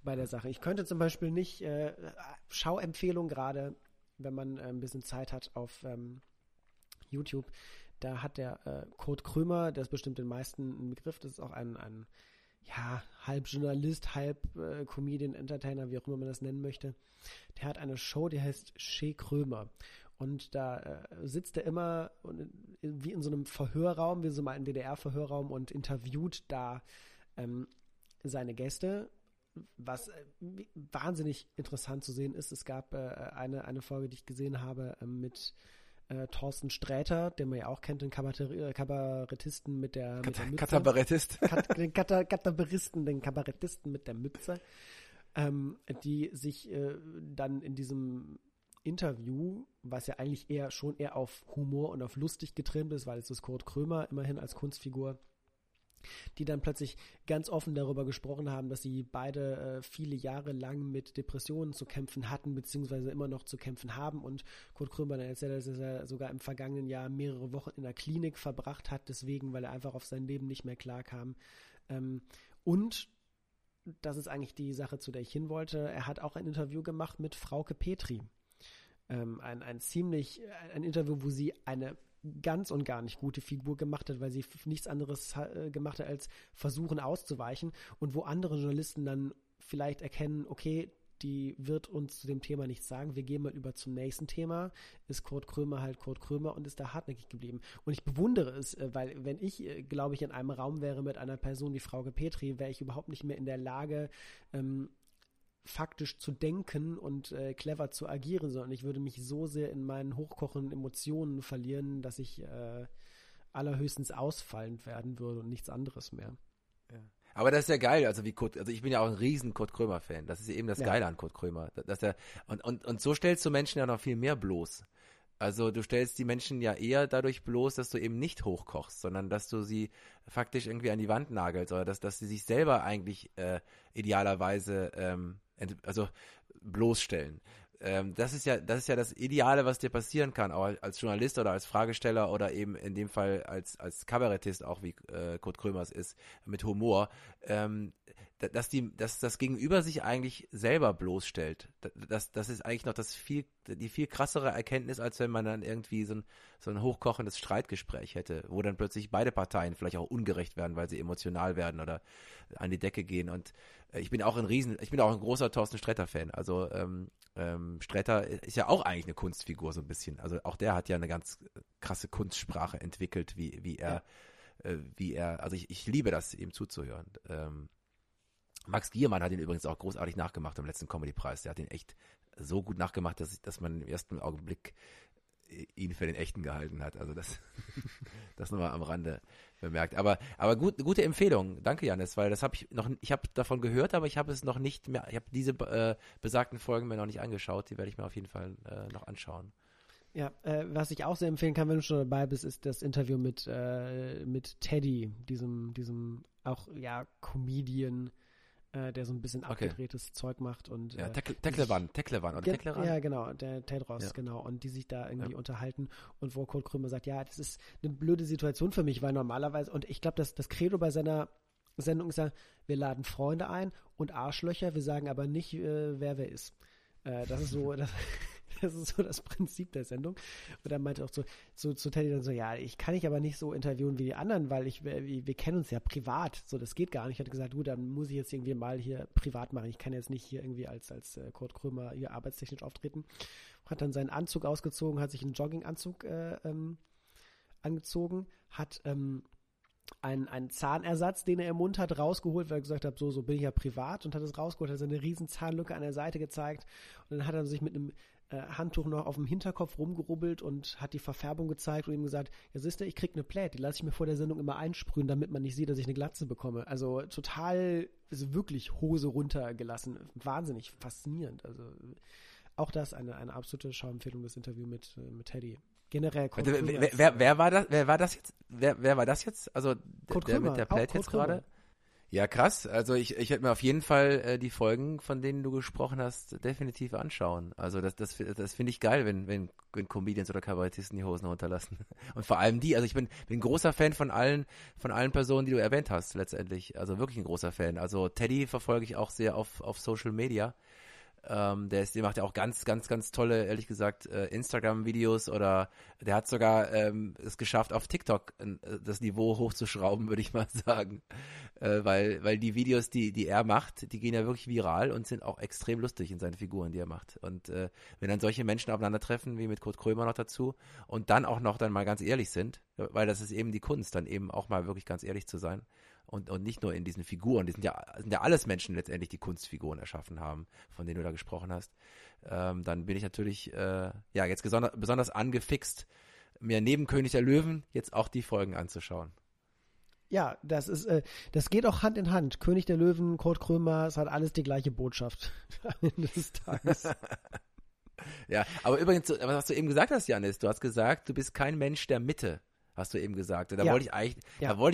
bei der Sache. Ich könnte zum Beispiel nicht, Schauempfehlung gerade, wenn man ein bisschen Zeit hat auf YouTube, da hat der Kurt Krömer, der ist bestimmt den meisten ein Begriff, das ist auch ein ja, halb Journalist, halb Comedian, Entertainer, wie auch immer man das nennen möchte. Der hat eine Show, die heißt Che Krömer. Und da sitzt er immer wie in so einem Verhörraum, wie so mal im DDR-Verhörraum und interviewt da seine Gäste, was wahnsinnig interessant zu sehen ist. Es gab eine Folge, die ich gesehen habe, mit Thorsten Sträter, den man ja auch kennt, den Kabarettisten mit der Mütze. Kabarettist. Den Kabarettisten mit der Mütze, die sich dann in diesem Interview, was ja eigentlich eher auf Humor und auf lustig getrimmt ist, weil es ist Kurt Krömer immerhin als Kunstfigur, die dann plötzlich ganz offen darüber gesprochen haben, dass sie beide viele Jahre lang mit Depressionen zu kämpfen hatten, beziehungsweise immer noch zu kämpfen haben, und Kurt Krömer dann erzählt, dass er sogar im vergangenen Jahr mehrere Wochen in der Klinik verbracht hat, deswegen, weil er einfach auf sein Leben nicht mehr klar kam. Und das ist eigentlich die Sache, zu der ich hin wollte. Er hat auch ein Interview gemacht mit Frauke Petry. Ein Interview, wo sie eine ganz und gar nicht gute Figur gemacht hat, weil sie nichts anderes gemacht hat, als versuchen auszuweichen, und wo andere Journalisten dann vielleicht erkennen, okay, die wird uns zu dem Thema nichts sagen, wir gehen mal über zum nächsten Thema, ist Kurt Krömer halt Kurt Krömer und ist da hartnäckig geblieben. Und ich bewundere es, weil wenn ich, glaube ich, in einem Raum wäre mit einer Person wie Frauke Petry, wäre ich überhaupt nicht mehr in der Lage, faktisch zu denken und clever zu agieren, sondern ich würde mich so sehr in meinen hochkochenden Emotionen verlieren, dass ich allerhöchstens ausfallend werden würde und nichts anderes mehr. Ja. Aber das ist ja geil, also ich bin ja auch ein riesen Kurt Krömer-Fan, das ist eben das Geile an Kurt Krömer, dass er, und so stellst du Menschen ja noch viel mehr bloß. Also du stellst die Menschen ja eher dadurch bloß, dass du eben nicht hochkochst, sondern dass du sie faktisch irgendwie an die Wand nagelst oder dass sie sich selber eigentlich idealerweise bloßstellen. Das ist ja das Ideale, was dir passieren kann, auch als Journalist oder als Fragesteller oder eben in dem Fall als Kabarettist, auch wie Kurt Krömers ist, mit Humor, dass das Gegenüber sich eigentlich selber bloßstellt. Das ist eigentlich noch die viel krassere Erkenntnis, als wenn man dann irgendwie so ein hochkochendes Streitgespräch hätte, wo dann plötzlich beide Parteien vielleicht auch ungerecht werden, weil sie emotional werden oder an die Decke gehen. Und ich bin auch ein großer Thorsten Sträter-Fan. Also Sträter ist ja auch eigentlich eine Kunstfigur so ein bisschen. Also auch der hat ja eine ganz krasse Kunstsprache entwickelt, wie er, also ich liebe das, ihm zuzuhören. Max Giermann hat ihn übrigens auch großartig nachgemacht im letzten Comedy-Preis. Der hat ihn echt so gut nachgemacht, dass man im ersten Augenblick ihn für den Echten gehalten hat. Also das nochmal am Rande bemerkt. Aber gute Empfehlung. Danke, Janis, weil das habe ich noch, ich habe davon gehört, aber ich habe es noch nicht mehr, ich habe diese besagten Folgen mir noch nicht angeschaut. Die werde ich mir auf jeden Fall noch anschauen. Ja, was ich auch sehr empfehlen kann, wenn du schon dabei bist, ist das Interview mit Teddy, diesem auch, ja, Comedian, der so ein bisschen abgedrehtes Zeug macht und ja, Teklevan oder Teklevan? Ja, genau, der Tedros, genau, und die sich da irgendwie unterhalten und wo Kurt Krömer sagt, ja, das ist eine blöde Situation für mich, weil normalerweise, und ich glaube, das Credo bei seiner Sendung ist ja, wir laden Freunde ein und Arschlöcher, wir sagen aber nicht, wer ist. Das ist so das Prinzip der Sendung. Und dann meinte auch zu Teddy dann so, ja, ich kann dich aber nicht so interviewen wie die anderen, weil wir kennen uns ja privat. So, das geht gar nicht. Ich hatte gesagt, gut, dann muss ich jetzt irgendwie mal hier privat machen. Ich kann jetzt nicht hier irgendwie als Kurt Krömer hier arbeitstechnisch auftreten. Hat dann seinen Anzug ausgezogen, hat sich einen Jogginganzug angezogen, hat einen Zahnersatz, den er im Mund hat, rausgeholt, weil er gesagt hat, so bin ich ja privat, und hat es rausgeholt, hat seine riesen Zahnlücke an der Seite gezeigt und dann hat er sich mit einem Handtuch noch auf dem Hinterkopf rumgerubbelt und hat die Verfärbung gezeigt und ihm gesagt, ja, siehst du, ich krieg eine Plät, die lasse ich mir vor der Sendung immer einsprühen, damit man nicht sieht, dass ich eine Glatze bekomme. Also total, ist wirklich Hose runtergelassen. Wahnsinnig faszinierend. Also auch das eine absolute Schauempfehlung, das Interview mit Teddy. Generell Kurt Krömer. Wer war das? Wer war das jetzt? Wer war das jetzt? Also der mit der Plate jetzt gerade? Ja, krass. Also ich werde mir auf jeden Fall die Folgen, von denen du gesprochen hast, definitiv anschauen. Also das finde ich geil, wenn Comedians oder Kabarettisten die Hosen runterlassen. Und vor allem die. Also ich bin großer Fan von allen Personen, die du erwähnt hast letztendlich. Also wirklich ein großer Fan. Also Teddy verfolge ich auch sehr auf Social Media. Der macht ja auch ganz, ganz, ganz tolle, ehrlich gesagt, Instagram-Videos, oder der hat sogar es geschafft, auf TikTok das Niveau hochzuschrauben, würde ich mal sagen. Weil die Videos, die er macht, die gehen ja wirklich viral und sind auch extrem lustig in seinen Figuren, die er macht. Und wenn dann solche Menschen aufeinandertreffen, wie mit Kurt Krömer noch dazu, und dann mal ganz ehrlich sind, weil das ist eben die Kunst, dann eben auch mal wirklich ganz ehrlich zu sein. Und nicht nur in diesen Figuren, die sind ja alles Menschen letztendlich, die Kunstfiguren erschaffen haben, von denen du da gesprochen hast. Dann bin ich natürlich jetzt besonders angefixt, mir neben König der Löwen jetzt auch die Folgen anzuschauen. Ja, das geht auch Hand in Hand. König der Löwen, Kurt Krömer, es hat alles die gleiche Botschaft am Ende des Tages. Ja, aber übrigens, was du eben gesagt hast, Janis, du hast gesagt, du bist kein Mensch der Mitte. Hast du eben gesagt. Und da wollte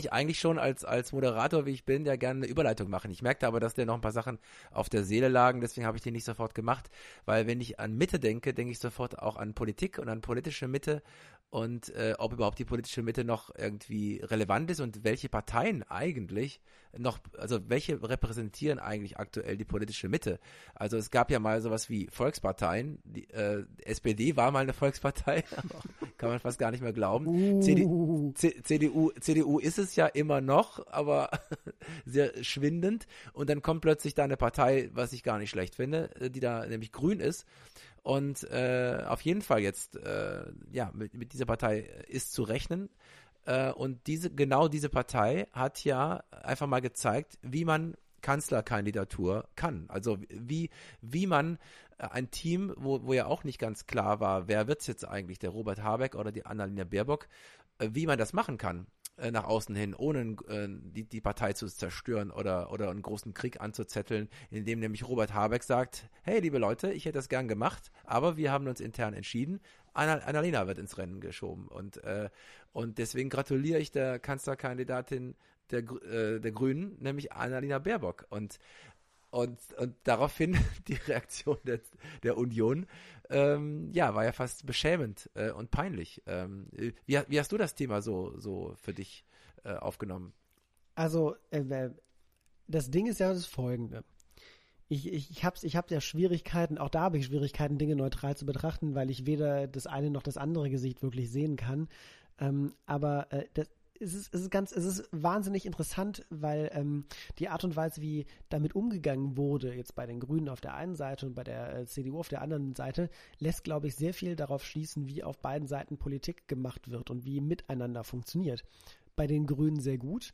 ich eigentlich schon als Moderator, wie ich bin, ja gerne eine Überleitung machen. Ich merkte aber, dass dir noch ein paar Sachen auf der Seele lagen, deswegen habe ich die nicht sofort gemacht, weil wenn ich an Mitte denke, denke ich sofort auch an Politik und an politische Mitte und ob überhaupt die politische Mitte noch irgendwie relevant ist und welche Parteien eigentlich noch, also welche repräsentieren eigentlich aktuell die politische Mitte. Also es gab ja mal sowas wie Volksparteien, die SPD war mal eine Volkspartei, kann man fast gar nicht mehr glauben. CDU ist es ja immer noch, aber sehr schwindend. Und dann kommt plötzlich da eine Partei, was ich gar nicht schlecht finde, die da nämlich grün ist. Und auf jeden Fall jetzt, mit dieser Partei ist zu rechnen. Und genau diese Partei hat ja einfach mal gezeigt, wie man Kanzlerkandidatur kann. Also wie man ein Team, wo ja auch nicht ganz klar war, wer wird's jetzt eigentlich, der Robert Habeck oder die Annalena Baerbock, wie man das machen kann nach außen hin, ohne die Partei zu zerstören oder einen großen Krieg anzuzetteln, in dem nämlich Robert Habeck sagt, hey, liebe Leute, ich hätte das gern gemacht, aber wir haben uns intern entschieden, Annalena wird ins Rennen geschoben. Und deswegen gratuliere ich der Kanzlerkandidatin der Grünen, nämlich Annalena Baerbock. Und daraufhin die Reaktion der Union, war ja fast beschämend und peinlich. Wie hast du das Thema so für dich aufgenommen? Also, das Ding ist ja das Folgende. Ich habe ja Schwierigkeiten, auch da habe ich Schwierigkeiten, Dinge neutral zu betrachten, weil ich weder das eine noch das andere Gesicht wirklich sehen kann. Es ist wahnsinnig interessant, weil die Art und Weise, wie damit umgegangen wurde, jetzt bei den Grünen auf der einen Seite und bei der CDU auf der anderen Seite, lässt, glaube ich, sehr viel darauf schließen, wie auf beiden Seiten Politik gemacht wird und wie miteinander funktioniert. Bei den Grünen sehr gut,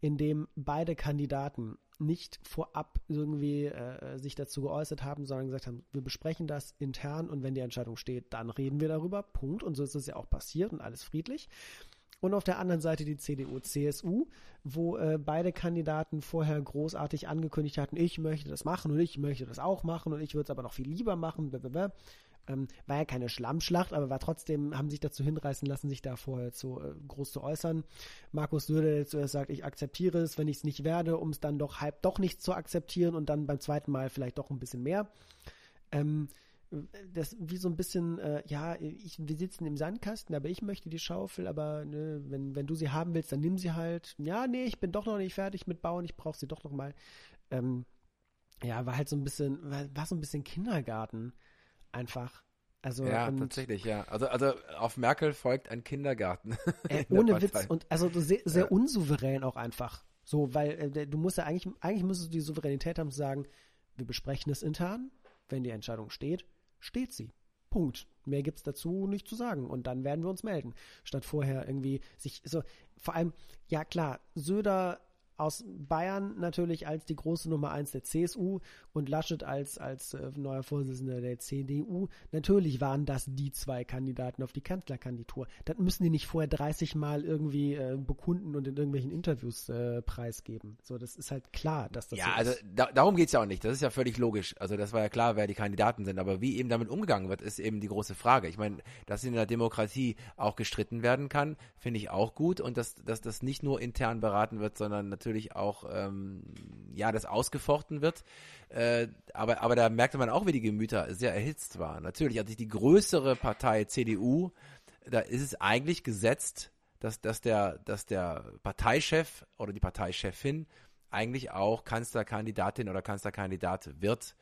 indem beide Kandidaten nicht vorab irgendwie sich dazu geäußert haben, sondern gesagt haben, wir besprechen das intern und wenn die Entscheidung steht, dann reden wir darüber, Punkt. Und so ist es ja auch passiert und alles friedlich. Und auf der anderen Seite die CDU-CSU, wo beide Kandidaten vorher großartig angekündigt hatten, ich möchte das machen und ich möchte das auch machen und ich würde es aber noch viel lieber machen. War ja keine Schlammschlacht, aber war trotzdem, haben sich dazu hinreißen lassen, sich da vorher groß zu äußern. Markus Söder, der zuerst sagt, ich akzeptiere es, wenn ich es nicht werde, um es dann doch halb doch nicht zu akzeptieren und dann beim zweiten Mal vielleicht doch ein bisschen mehr. Das wie so ein bisschen, wir sitzen im Sandkasten, aber ich möchte die Schaufel, aber ne, wenn du sie haben willst, dann nimm sie halt. Ja, nee, ich bin doch noch nicht fertig mit Bauen, ich brauche sie doch noch mal. War halt so ein bisschen, war so ein bisschen Kindergarten einfach. Also, ja, tatsächlich, ja. Also auf Merkel folgt ein Kindergarten. Ohne Witz und also sehr, sehr unsouverän auch einfach. So, weil du musst ja eigentlich müsstest du die Souveränität haben zu sagen, wir besprechen es intern, wenn die Entscheidung steht sie. Punkt. Mehr gibt's dazu nicht zu sagen. Und dann werden wir uns melden. Statt vorher irgendwie sich so, vor allem, ja klar, Söder aus Bayern natürlich als die große Nummer 1 der CSU und Laschet als neuer Vorsitzender der CDU. Natürlich waren das die zwei Kandidaten auf die Kanzlerkandidatur. Das müssen die nicht vorher 30 Mal irgendwie bekunden und in irgendwelchen Interviews preisgeben. So, das ist halt klar, dass das so ist. Darum geht's ja auch nicht. Das ist ja völlig logisch. Also das war ja klar, wer die Kandidaten sind. Aber wie eben damit umgegangen wird, ist eben die große Frage. Ich meine, dass in der Demokratie auch gestritten werden kann, finde ich auch gut. Und dass das nicht nur intern beraten wird, sondern natürlich auch, das ausgefochten wird. Aber da merkte man auch, wie die Gemüter sehr erhitzt waren. Natürlich, also die größere Partei CDU, da ist es eigentlich gesetzt, dass der Parteichef oder die Parteichefin eigentlich auch Kanzlerkandidatin oder Kanzlerkandidat wird,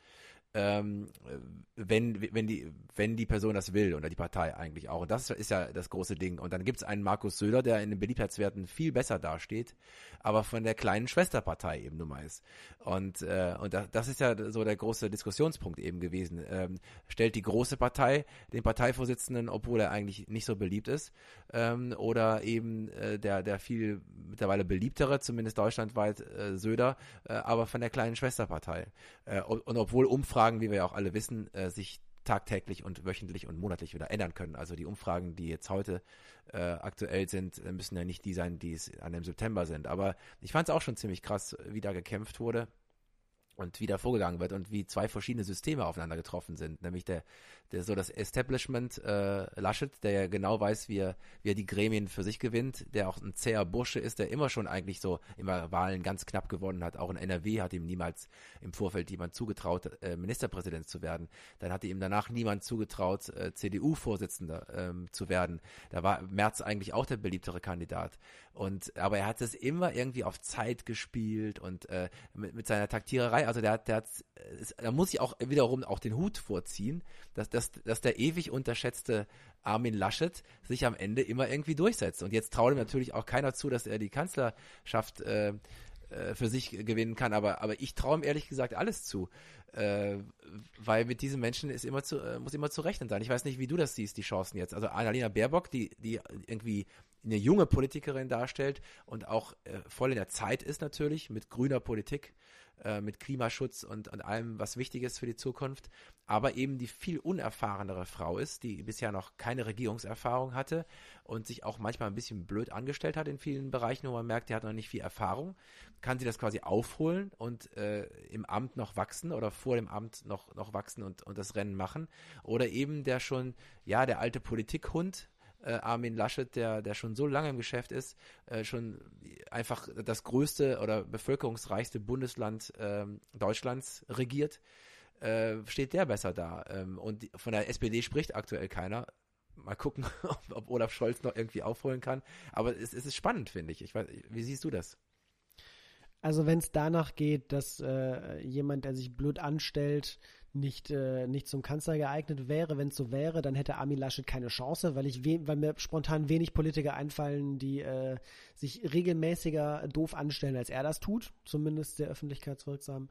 wenn die Person das will oder die Partei eigentlich auch. Und das ist ja das große Ding. Und dann gibt es einen Markus Söder, der in den Beliebtheitswerten viel besser dasteht, aber von der kleinen Schwesterpartei eben nun mal ist. Und das ist ja so der große Diskussionspunkt eben gewesen. Stellt die große Partei den Parteivorsitzenden, obwohl er eigentlich nicht so beliebt ist, oder eben der viel mittlerweile beliebtere, zumindest deutschlandweit, Söder, aber von der kleinen Schwesterpartei. Und obwohl Umfragen, wie wir ja auch alle wissen, sich tagtäglich und wöchentlich und monatlich wieder ändern können. Also die Umfragen, die jetzt heute aktuell sind, müssen ja nicht die sein, die es an dem September sind. Aber ich fand es auch schon ziemlich krass, wie da gekämpft wurde und wie da vorgegangen wird und wie zwei verschiedene Systeme aufeinander getroffen sind. Nämlich so das Establishment Laschet, der ja genau weiß, wie er die Gremien für sich gewinnt, der auch ein zäher Bursche ist, der immer schon eigentlich so immer Wahlen ganz knapp gewonnen hat. Auch in NRW hat ihm niemals im Vorfeld jemand zugetraut, Ministerpräsident zu werden. Dann hatte ihm danach niemand zugetraut, CDU-Vorsitzender zu werden. Da war Merz eigentlich auch der beliebtere Kandidat. Aber er hat es immer irgendwie auf Zeit gespielt und mit seiner Taktiererei. Also da muss ich auch wiederum auch den Hut vorziehen, dass der ewig unterschätzte Armin Laschet sich am Ende immer irgendwie durchsetzt. Und jetzt traut ihm natürlich auch keiner zu, dass er die Kanzlerschaft für sich gewinnen kann. Aber ich traue ihm ehrlich gesagt alles zu, weil mit diesen Menschen muss immer zu rechnen sein. Ich weiß nicht, wie du das siehst, die Chancen jetzt. Also Annalena Baerbock, die irgendwie eine junge Politikerin darstellt und auch voll in der Zeit ist natürlich mit grüner Politik, mit Klimaschutz und allem, was wichtig ist für die Zukunft, aber eben die viel unerfahrenere Frau ist, die bisher noch keine Regierungserfahrung hatte und sich auch manchmal ein bisschen blöd angestellt hat in vielen Bereichen, wo man merkt, die hat noch nicht viel Erfahrung, kann sie das quasi aufholen und im Amt noch wachsen oder vor dem Amt noch wachsen und das Rennen machen. Oder eben der schon, ja, der alte Politikhund, Armin Laschet, der schon so lange im Geschäft ist, schon einfach das größte oder bevölkerungsreichste Bundesland Deutschlands regiert, steht der besser da. Und von der SPD spricht aktuell keiner. Mal gucken, ob Olaf Scholz noch irgendwie aufholen kann. Aber es ist spannend, finde ich. Ich weiß, wie siehst du das? Also wenn es danach geht, dass jemand, der sich blöd anstellt, nicht zum Kanzler geeignet wäre, wenn es so wäre, dann hätte Armin Laschet keine Chance, weil mir spontan wenig Politiker einfallen, die sich regelmäßiger doof anstellen, als er das tut, zumindest sehr öffentlichkeitswirksam.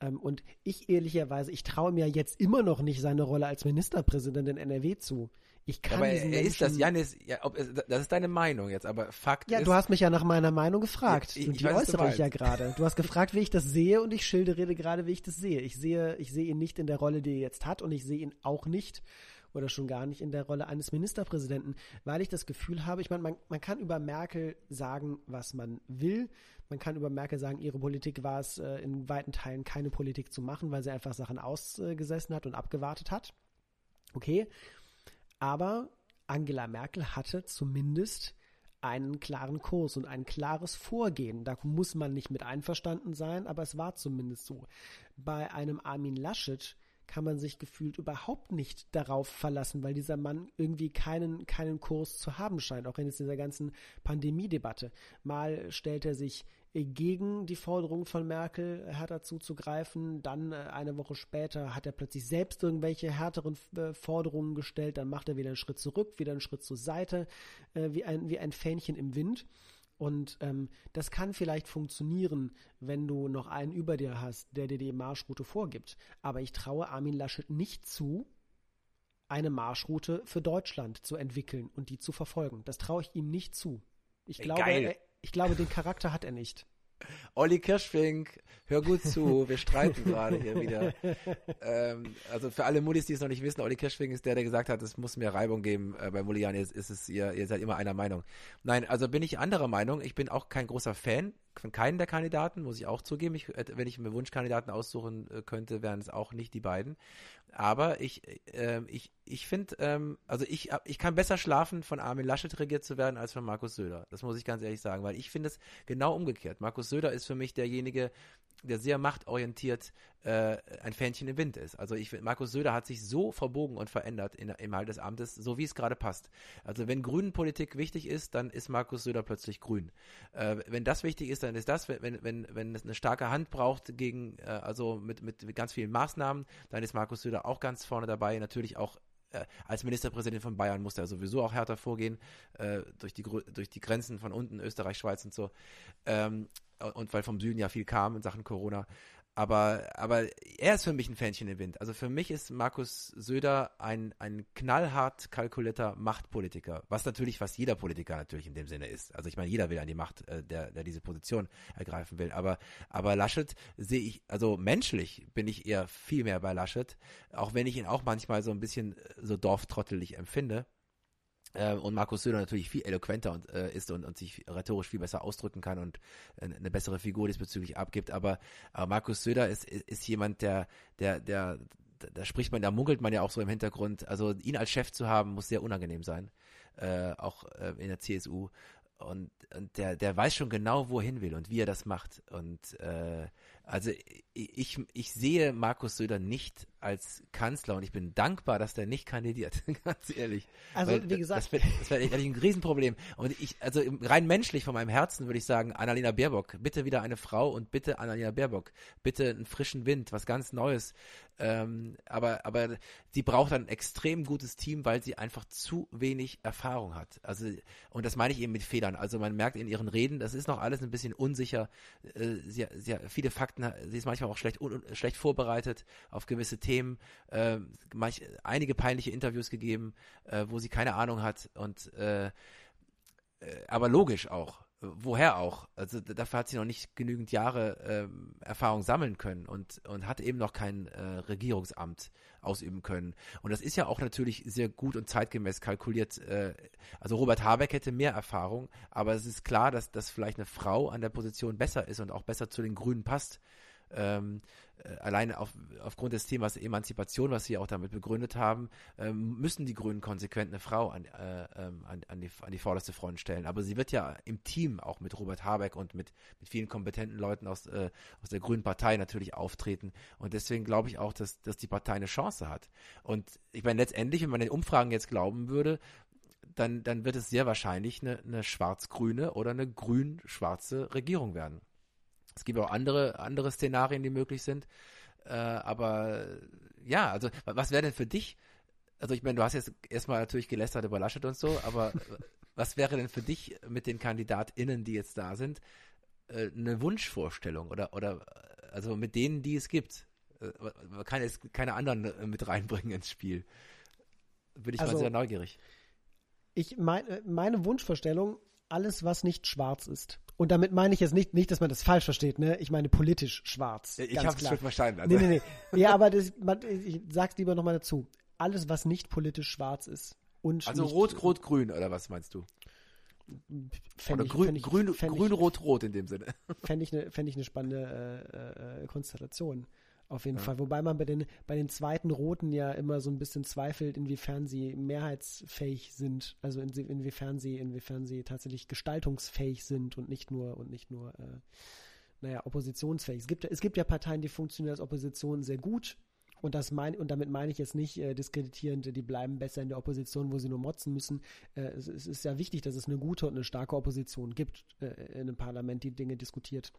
Und ich ehrlicherweise, ich traue mir jetzt immer noch nicht seine Rolle als Ministerpräsident in NRW zu. Ich kann aber diesen Menschen... Janis, das ist deine Meinung jetzt, aber Fakt ist... Ja, du hast mich ja nach meiner Meinung gefragt. Ich äußere ich ja gerade. Du hast gefragt, wie ich das sehe, und ich rede gerade, wie ich das sehe. Ich sehe ihn nicht in der Rolle, die er jetzt hat, und ich sehe ihn auch nicht oder schon gar nicht in der Rolle eines Ministerpräsidenten, weil ich das Gefühl habe, ich meine, man kann über Merkel sagen, was man will. Man kann über Merkel sagen, ihre Politik war es, in weiten Teilen keine Politik zu machen, weil sie einfach Sachen ausgesessen hat und abgewartet hat. Okay, aber Angela Merkel hatte zumindest einen klaren Kurs und ein klares Vorgehen. Da muss man nicht mit einverstanden sein, aber es war zumindest so. Bei einem Armin Laschet kann man sich gefühlt überhaupt nicht darauf verlassen, weil dieser Mann irgendwie keinen Kurs zu haben scheint, auch in dieser ganzen Pandemie-Debatte. Mal stellt er sich gegen die Forderung von Merkel, härter zuzugreifen, dann eine Woche später hat er plötzlich selbst irgendwelche härteren Forderungen gestellt, dann macht er wieder einen Schritt zurück, wieder einen Schritt zur Seite, wie ein Fähnchen im Wind. Und das kann vielleicht funktionieren, wenn du noch einen über dir hast, der dir die Marschroute vorgibt. Aber ich traue Armin Laschet nicht zu, eine Marschroute für Deutschland zu entwickeln und die zu verfolgen. Das traue ich ihm nicht zu. Ich glaube, den Charakter hat er nicht. Olli Kirschfink, hör gut zu, wir streiten gerade hier wieder. Also für alle Muttis, die es noch nicht wissen, Olli Kirschfink ist der gesagt hat, es muss mehr Reibung geben bei Mulian, jetzt ist es, ihr seid immer einer Meinung. Nein, also bin ich anderer Meinung, ich bin auch kein großer Fan von keinen der Kandidaten, muss ich auch zugeben. Wenn ich mir Wunschkandidaten aussuchen könnte, wären es auch nicht die beiden. Aber ich finde, also ich kann besser schlafen, von Armin Laschet regiert zu werden, als von Markus Söder. Das muss ich ganz ehrlich sagen, weil ich finde es genau umgekehrt. Markus Söder ist für mich derjenige, der sehr machtorientiert ein Fähnchen im Wind ist. Also ich finde, Markus Söder hat sich so verbogen und verändert im Halt des Amtes, so wie es gerade passt. Also wenn Grünenpolitik wichtig ist, dann ist Markus Söder plötzlich grün. Wenn das wichtig ist, dann ist das. Wenn es eine starke Hand braucht gegen, also mit ganz vielen Maßnahmen, dann ist Markus Söder auch ganz vorne dabei. Natürlich auch als Ministerpräsident von Bayern musste er sowieso auch härter vorgehen, durch die Grenzen von unten, Österreich, Schweiz und so. Und weil vom Süden ja viel kam in Sachen Corona. Aber er ist für mich ein Fähnchen im Wind. Also für mich ist Markus Söder ein knallhart kalkulierter Machtpolitiker, was natürlich fast jeder Politiker natürlich in dem Sinne ist. Also ich meine, jeder will an die Macht, der diese Position ergreifen will. Aber Laschet sehe ich, also menschlich bin ich eher viel mehr bei Laschet, auch wenn ich ihn auch manchmal so ein bisschen so dorftrottelig empfinde. Und Markus Söder natürlich viel eloquenter ist und sich rhetorisch viel besser ausdrücken kann und eine bessere Figur diesbezüglich abgibt. Aber Markus Söder ist jemand, der da spricht man, da munkelt man ja auch so im Hintergrund. Also ihn als Chef zu haben, muss sehr unangenehm sein, auch in der CSU. Und der weiß schon genau, wohin will und wie er das macht. Und also ich sehe Markus Söder nicht als Kanzler und ich bin dankbar, dass der nicht kandidiert, ganz ehrlich. Also weil, wie gesagt, das wäre eigentlich ein Riesenproblem. Und also rein menschlich von meinem Herzen würde ich sagen, Annalena Baerbock, bitte wieder eine Frau und bitte Annalena Baerbock, bitte einen frischen Wind, was ganz Neues. Aber sie braucht ein extrem gutes Team, weil sie einfach zu wenig Erfahrung hat. Also, und das meine ich eben mit Federn. Also man merkt in ihren Reden, das ist noch alles ein bisschen unsicher. Sie hat viele Fakten, sie ist manchmal auch schlecht vorbereitet auf gewisse Themen. Einige peinliche Interviews gegeben, wo sie keine Ahnung hat. Und aber logisch auch. woher auch? Also dafür hat sie noch nicht genügend Jahre Erfahrung sammeln können und hat eben noch kein Regierungsamt ausüben können. Und das ist ja auch natürlich sehr gut und zeitgemäß kalkuliert. Also Robert Habeck hätte mehr Erfahrung, aber es ist klar, dass das vielleicht eine Frau an der Position besser ist und auch besser zu den Grünen passt. Alleine aufgrund des Themas Emanzipation, was Sie auch damit begründet haben, müssen die Grünen konsequent eine Frau an die vorderste Front stellen. Aber sie wird ja im Team auch mit Robert Habeck und mit vielen kompetenten Leuten aus der Grünen Partei natürlich auftreten. Und deswegen glaube ich auch, dass die Partei eine Chance hat. Und ich meine, letztendlich, wenn man den Umfragen jetzt glauben würde, dann wird es sehr wahrscheinlich eine schwarz-grüne oder eine grün-schwarze Regierung werden. Es gibt auch andere Szenarien, die möglich sind. Aber ja, also was wäre denn für dich, also ich meine, du hast jetzt erstmal natürlich gelästert über Laschet und so, aber was wäre denn für dich mit den KandidatInnen, die jetzt da sind, eine Wunschvorstellung oder also mit denen, die es gibt? Man kann jetzt keine anderen mit reinbringen ins Spiel. Bin ich also, mal sehr neugierig. Meine Wunschvorstellung, alles, was nicht schwarz ist. Und damit meine ich jetzt nicht, dass man das falsch versteht, ne? Ich meine politisch schwarz. Ich habe es schon verstanden. Also. Nee. Ja, aber ich sag's lieber nochmal dazu. Alles, was nicht politisch schwarz ist. Und also rot-rot-grün, oder was meinst du? Grün-rot-rot in dem Sinne. Fände ich eine spannende Konstellation. Auf jeden Fall. Wobei man bei den zweiten Roten ja immer so ein bisschen zweifelt, inwiefern sie mehrheitsfähig sind, also inwiefern sie tatsächlich gestaltungsfähig sind und nicht nur oppositionsfähig. Es gibt ja Parteien, die funktionieren als Opposition sehr gut. Und damit meine ich jetzt nicht diskreditierend, die bleiben besser in der Opposition, wo sie nur motzen müssen. Es ist ja wichtig, dass es eine gute und eine starke Opposition gibt in einem Parlament, die Dinge diskutiert.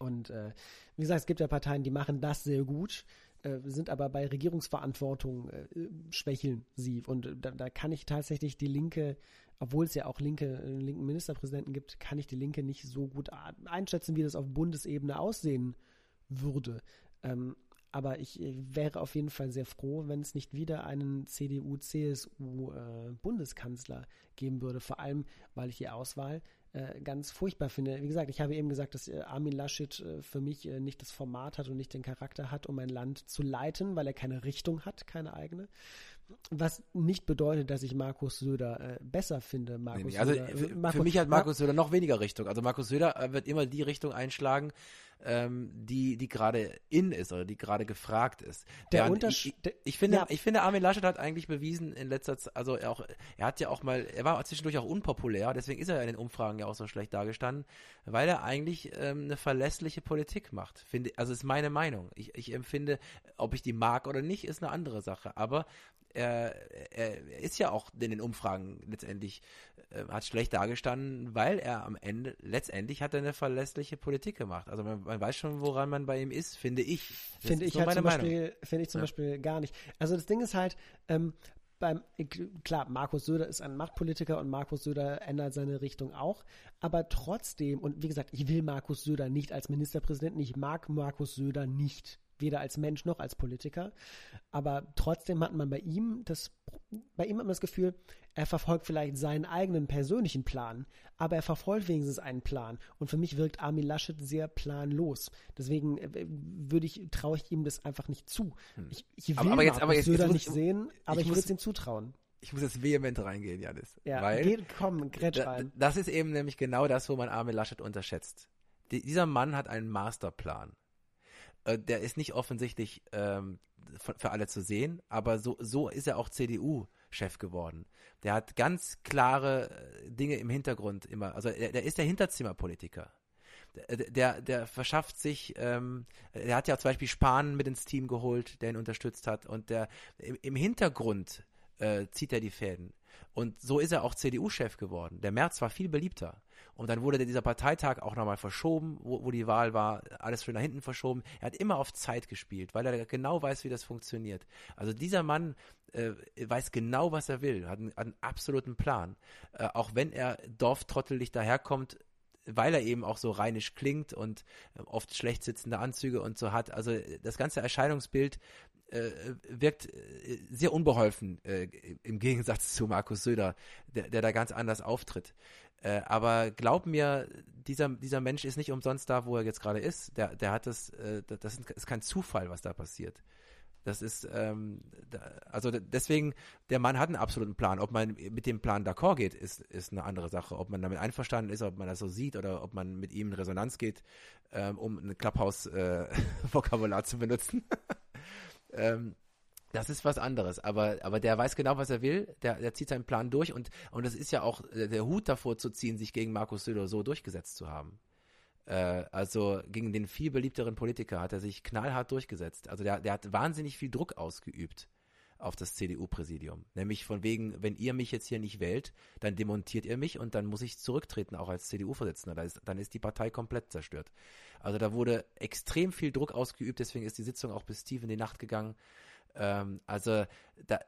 Und wie gesagt, es gibt ja Parteien, die machen das sehr gut, sind aber bei Regierungsverantwortung schwächeln sie. Und da kann ich tatsächlich die Linke, obwohl es ja auch linken Ministerpräsidenten gibt, kann ich die Linke nicht so gut einschätzen, wie das auf Bundesebene aussehen würde. Aber ich wäre auf jeden Fall sehr froh, wenn es nicht wieder einen CDU-CSU-Bundeskanzler geben würde. Vor allem, weil ich die Auswahl ganz furchtbar finde. Wie gesagt, ich habe eben gesagt, dass Armin Laschet für mich nicht das Format hat und nicht den Charakter hat, um ein Land zu leiten, weil er keine Richtung hat, keine eigene. Was nicht bedeutet, dass ich Markus Söder besser finde. Für mich hat Markus Söder noch weniger Richtung. Also Markus Söder wird immer die Richtung einschlagen, die gerade in ist oder die gerade gefragt ist. Ich finde, Armin Laschet hat eigentlich bewiesen in letzter Zeit, also er war zwischendurch auch unpopulär, deswegen ist er in den Umfragen ja auch so schlecht dagestanden, weil er eigentlich eine verlässliche Politik macht. Also ist meine Meinung. Ich empfinde, ob ich die mag oder nicht, ist eine andere Sache, aber er ist ja auch in den Umfragen letztendlich, hat schlecht dagestanden, weil er am Ende, letztendlich hat er eine verlässliche Politik gemacht. Also man weiß schon, woran man bei ihm ist, finde ich. Finde ich zum Beispiel gar nicht. Also das Ding ist halt, klar, Markus Söder ist ein Machtpolitiker und Markus Söder ändert seine Richtung auch, aber trotzdem, und wie gesagt, ich will Markus Söder nicht als Ministerpräsidenten, ich mag Markus Söder nicht. Weder als Mensch noch als Politiker. Aber trotzdem hat man bei ihm das Gefühl, er verfolgt vielleicht seinen eigenen persönlichen Plan, aber er verfolgt wenigstens einen Plan. Und für mich wirkt Armin Laschet sehr planlos. Deswegen traue ich ihm das einfach nicht zu. Ich will Markus Söder nicht sehen, aber ich würde es ihm zutrauen. Ich muss jetzt vehement reingehen, Janis. Ja, grätsch rein. Das ist eben nämlich genau das, wo man Armin Laschet unterschätzt. Dieser Mann hat einen Masterplan. Der ist nicht offensichtlich für alle zu sehen, aber so ist er auch CDU-Chef geworden. Der hat ganz klare Dinge im Hintergrund immer. Also der ist der Hinterzimmerpolitiker. Der verschafft sich, der hat ja zum Beispiel Spahn mit ins Team geholt, der ihn unterstützt hat. Und der im Hintergrund zieht er die Fäden. Und so ist er auch CDU-Chef geworden. Der Merz war viel beliebter. Und dann wurde dieser Parteitag auch nochmal verschoben, wo die Wahl war, alles schön nach hinten verschoben. Er hat immer auf Zeit gespielt, weil er genau weiß, wie das funktioniert. Also dieser Mann weiß genau, was er will, hat einen absoluten Plan. Auch wenn er dorftrottelig daherkommt, weil er eben auch so rheinisch klingt und oft schlecht sitzende Anzüge und so hat. Also das ganze Erscheinungsbild wirkt sehr unbeholfen im Gegensatz zu Markus Söder, der da ganz anders auftritt. Aber glaub mir, dieser Mensch ist nicht umsonst da, wo er jetzt gerade ist. Der hat das ist kein Zufall, was da passiert. Das ist, also deswegen, der Mann hat einen absoluten Plan. Ob man mit dem Plan d'accord geht, ist eine andere Sache. Ob man damit einverstanden ist, ob man das so sieht oder ob man mit ihm in Resonanz geht, um ein Clubhouse-Vokabular zu benutzen. Das ist was anderes, aber der weiß genau, was er will, der zieht seinen Plan durch und das ist ja auch der Hut davor zu ziehen, sich gegen Markus Söder so durchgesetzt zu haben. Also gegen den viel beliebteren Politiker hat er sich knallhart durchgesetzt. Also der hat wahnsinnig viel Druck ausgeübt auf das CDU-Präsidium. Nämlich von wegen, wenn ihr mich jetzt hier nicht wählt, dann demontiert ihr mich und dann muss ich zurücktreten, auch als CDU-Vorsitzender. Dann ist die Partei komplett zerstört. Also da wurde extrem viel Druck ausgeübt, deswegen ist die Sitzung auch bis tief in die Nacht gegangen. Also da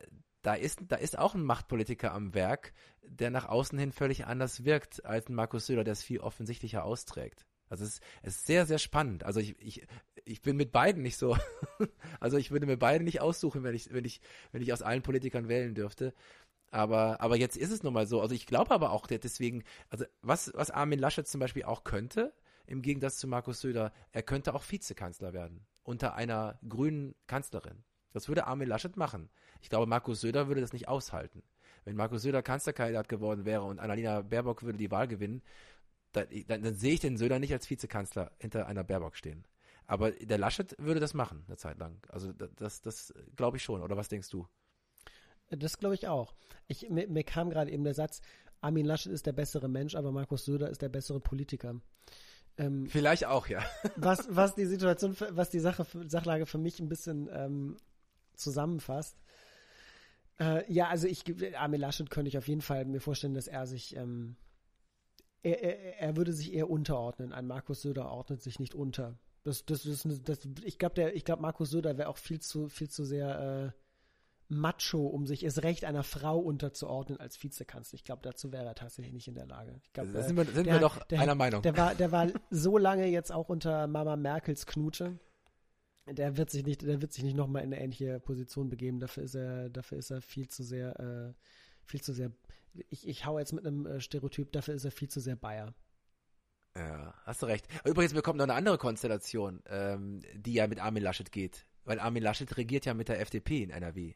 ist auch ein Machtpolitiker am Werk, der nach außen hin völlig anders wirkt als ein Markus Söder, der es viel offensichtlicher austrägt. Also es ist sehr, sehr spannend. Also ich bin mit beiden nicht so. Also ich würde mir beide nicht aussuchen, wenn ich aus allen Politikern wählen dürfte. Aber jetzt ist es nun mal so. Also ich glaube aber auch deswegen, also was Armin Laschet zum Beispiel auch könnte, im Gegensatz zu Markus Söder, er könnte auch Vizekanzler werden unter einer grünen Kanzlerin. Das würde Armin Laschet machen. Ich glaube, Markus Söder würde das nicht aushalten. Wenn Markus Söder Kanzlerkandidat geworden wäre und Annalena Baerbock würde die Wahl gewinnen, dann sehe ich den Söder nicht als Vizekanzler hinter einer Baerbock stehen. Aber der Laschet würde das machen, eine Zeit lang. Also das glaube ich schon. Oder was denkst du? Das glaube ich auch. Mir kam gerade eben der Satz, Armin Laschet ist der bessere Mensch, aber Markus Söder ist der bessere Politiker. Vielleicht auch, ja. Was die Situation, was die Sachlage für mich ein bisschen zusammenfasst. Ja, also Armin Laschet könnte ich auf jeden Fall mir vorstellen, dass er sich, er würde sich eher unterordnen. Ein Markus Söder ordnet sich nicht unter. Ich glaube, Markus Söder wäre auch viel zu sehr macho, um sich das Recht einer Frau unterzuordnen als Vizekanzler. Ich glaube, dazu wäre er tatsächlich nicht in der Lage. Ich glaub, also da sind wir doch einer Meinung. Der war so lange jetzt auch unter Mama Merkels Knute. Der wird sich nicht nochmal in eine ähnliche Position begeben. Dafür ist er viel zu sehr. Ich hau jetzt mit einem Stereotyp. Dafür ist er viel zu sehr Bayer. Ja, hast du recht. Übrigens, wir kommen noch eine andere Konstellation, die ja mit Armin Laschet geht, weil Armin Laschet regiert ja mit der FDP in NRW.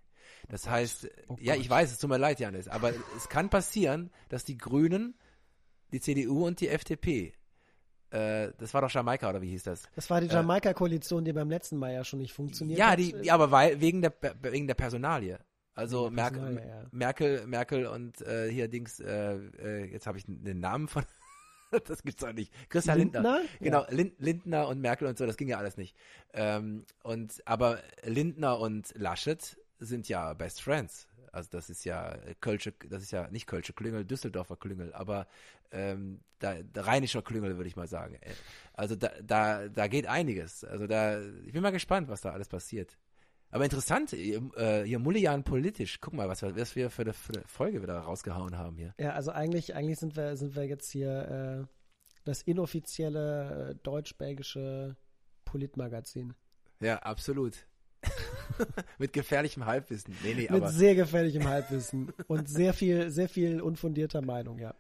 Das heißt, ich weiß, es tut mir leid, Janis, aber es kann passieren, dass die Grünen, die CDU und die FDP das war doch Jamaika, oder wie hieß das? Das war die Jamaika-Koalition, die beim letzten Mal ja schon nicht funktioniert hat. Ja, aber wegen der Personalie. Also Merkel und hier Dings, jetzt habe ich den Namen von, das gibt's doch nicht. Christian Lindner? Genau, ja. Lindner und Merkel und so, das ging ja alles nicht. Aber Lindner und Laschet sind ja Best Friends. Also das ist ja nicht Kölsche Klüngel, Düsseldorfer Klüngel, aber rheinischer Klüngel, würde ich mal sagen. Also da geht einiges. Also ich bin mal gespannt, was da alles passiert. Aber interessant, hier Mullian politisch, guck mal, was wir für eine Folge wieder rausgehauen haben hier. Ja, also eigentlich sind wir jetzt hier das inoffizielle deutsch-belgische Politmagazin. Ja, absolut. Mit gefährlichem Halbwissen. Nee, mit sehr gefährlichem Halbwissen und sehr viel unfundierter Meinung, ja.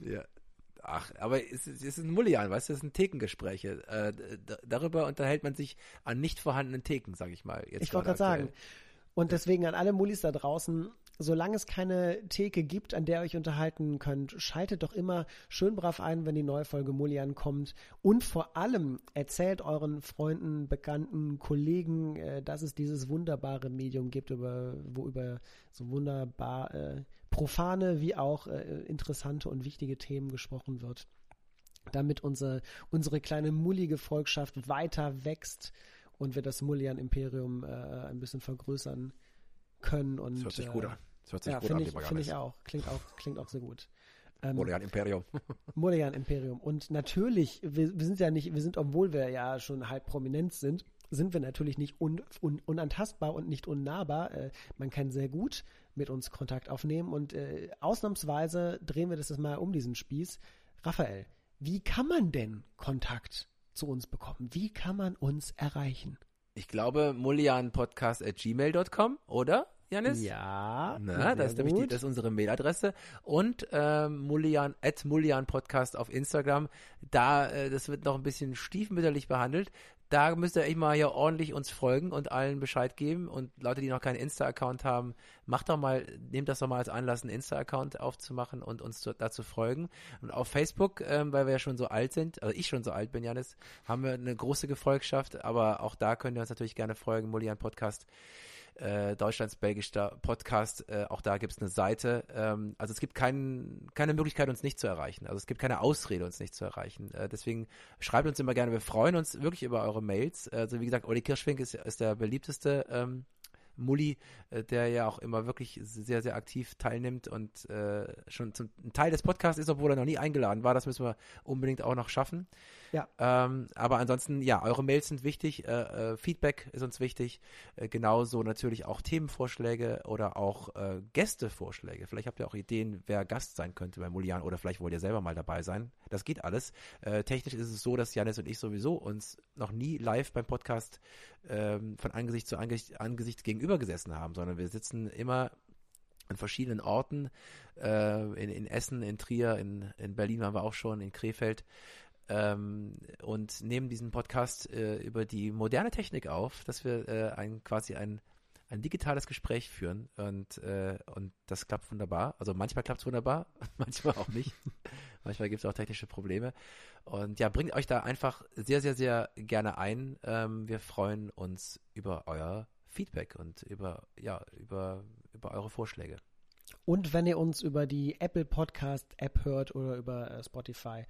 Ja. Ach, aber es ist ein Mullian, weißt du, es sind Thekengespräche. Darüber unterhält man sich an nicht vorhandenen Theken, sag ich mal. Jetzt ich wollte gerade sagen. Und deswegen an alle Mullis da draußen, solange es keine Theke gibt, an der ihr euch unterhalten könnt, schaltet doch immer schön brav ein, wenn die neue Folge Mullian kommt. Und vor allem erzählt euren Freunden, Bekannten, Kollegen, dass es dieses wunderbare Medium gibt, wo über so wunderbar profane wie auch interessante und wichtige Themen gesprochen wird, damit unsere kleine mullige Volkschaft weiter wächst und wir das Mullian-Imperium ein bisschen vergrößern können. Und das hört sich gut an. Das hört sich gut an, lieber Janis. Finde ich auch. Klingt auch sehr gut. Mullian-Imperium. Mullian-Imperium. Und natürlich, obwohl wir ja schon halb prominent sind wir natürlich nicht unantastbar und nicht unnahbar. Man kann sehr gut mit uns Kontakt aufnehmen und ausnahmsweise drehen wir das mal um diesen Spieß. Raphael, wie kann man denn Kontakt zu uns bekommen? Wie kann man uns erreichen? Ich glaube, mullianpodcast@gmail.com, oder? Janis? Ja. Na, das ist nämlich das ist unsere Mailadresse. Und @mullian_podcast auf Instagram. Da, das wird noch ein bisschen stiefmütterlich behandelt. Da müsst ihr echt mal hier ordentlich uns folgen und allen Bescheid geben. Und Leute, die noch keinen Insta-Account haben, macht doch mal, nehmt das doch mal als Anlass, einen Insta-Account aufzumachen und uns dazu folgen. Und auf Facebook, weil wir ja schon so alt sind, also ich schon so alt bin, Janis, haben wir eine große Gefolgschaft, aber auch da könnt ihr uns natürlich gerne folgen, Mullian Podcast, Deutschlands belgischer Podcast, auch da gibt's eine Seite, also es gibt keine Möglichkeit, uns nicht zu erreichen, also es gibt keine Ausrede, uns nicht zu erreichen, deswegen schreibt uns immer gerne, wir freuen uns wirklich über eure Mails, also wie gesagt, Olli Kirschfink ist der beliebteste Mulli, der ja auch immer wirklich sehr, sehr aktiv teilnimmt und schon ein Teil des Podcasts ist, obwohl er noch nie eingeladen war. Das müssen wir unbedingt auch noch schaffen. Ja. Aber ansonsten, ja, eure Mails sind wichtig, Feedback ist uns wichtig, genauso natürlich auch Themenvorschläge oder auch Gästevorschläge. Vielleicht habt ihr auch Ideen, wer Gast sein könnte bei Mullian oder vielleicht wollt ihr selber mal dabei sein. Das geht alles. Technisch ist es so, dass Janis und ich sowieso uns noch nie live beim Podcast von Angesicht zu Angesicht gegenüber gesessen haben, sondern wir sitzen immer an verschiedenen Orten, in Essen, in Trier, in Berlin waren wir auch schon, in Krefeld, und nehmen diesen Podcast über die moderne Technik auf, dass wir ein digitales Gespräch führen und das klappt wunderbar. Also manchmal klappt es wunderbar, manchmal auch nicht. Manchmal gibt es auch technische Probleme. Und ja, bringt euch da einfach sehr, sehr, sehr gerne ein. Wir freuen uns über euer Feedback und über eure Vorschläge. Und wenn ihr uns über die Apple Podcast App hört oder über Spotify,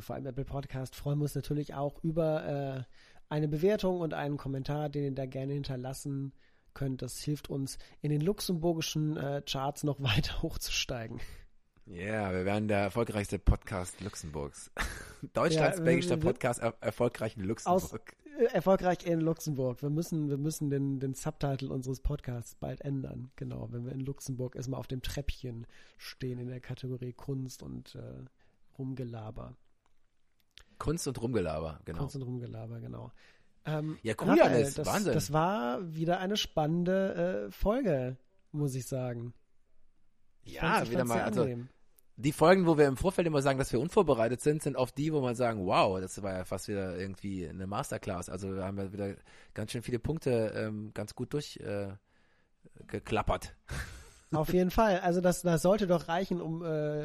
vor allem Apple Podcast, freuen wir uns natürlich auch über eine Bewertung und einen Kommentar, den ihr da gerne hinterlassen könnt. Das hilft uns, in den luxemburgischen Charts noch weiter hochzusteigen. Ja, yeah, wir werden der erfolgreichste Podcast Luxemburgs. Deutschlands belgischer Podcast erfolgreich in Luxemburg. Erfolgreich in Luxemburg. Wir müssen den Subtitle unseres Podcasts bald ändern. Genau, wenn wir in Luxemburg erstmal auf dem Treppchen stehen in der Kategorie Kunst und Rumgelaber. Kunst und Rumgelaber, genau. Ja, cool, Janis, Wahnsinn. Das war wieder eine spannende Folge, muss ich sagen. Ja, wieder mal, also die Folgen, wo wir im Vorfeld immer sagen, dass wir unvorbereitet sind, sind oft die, wo man sagen, wow, das war ja fast wieder irgendwie eine Masterclass. Also wir haben ja wieder ganz schön viele Punkte ganz gut durchgeklappert. Auf jeden Fall. Also das sollte doch reichen, um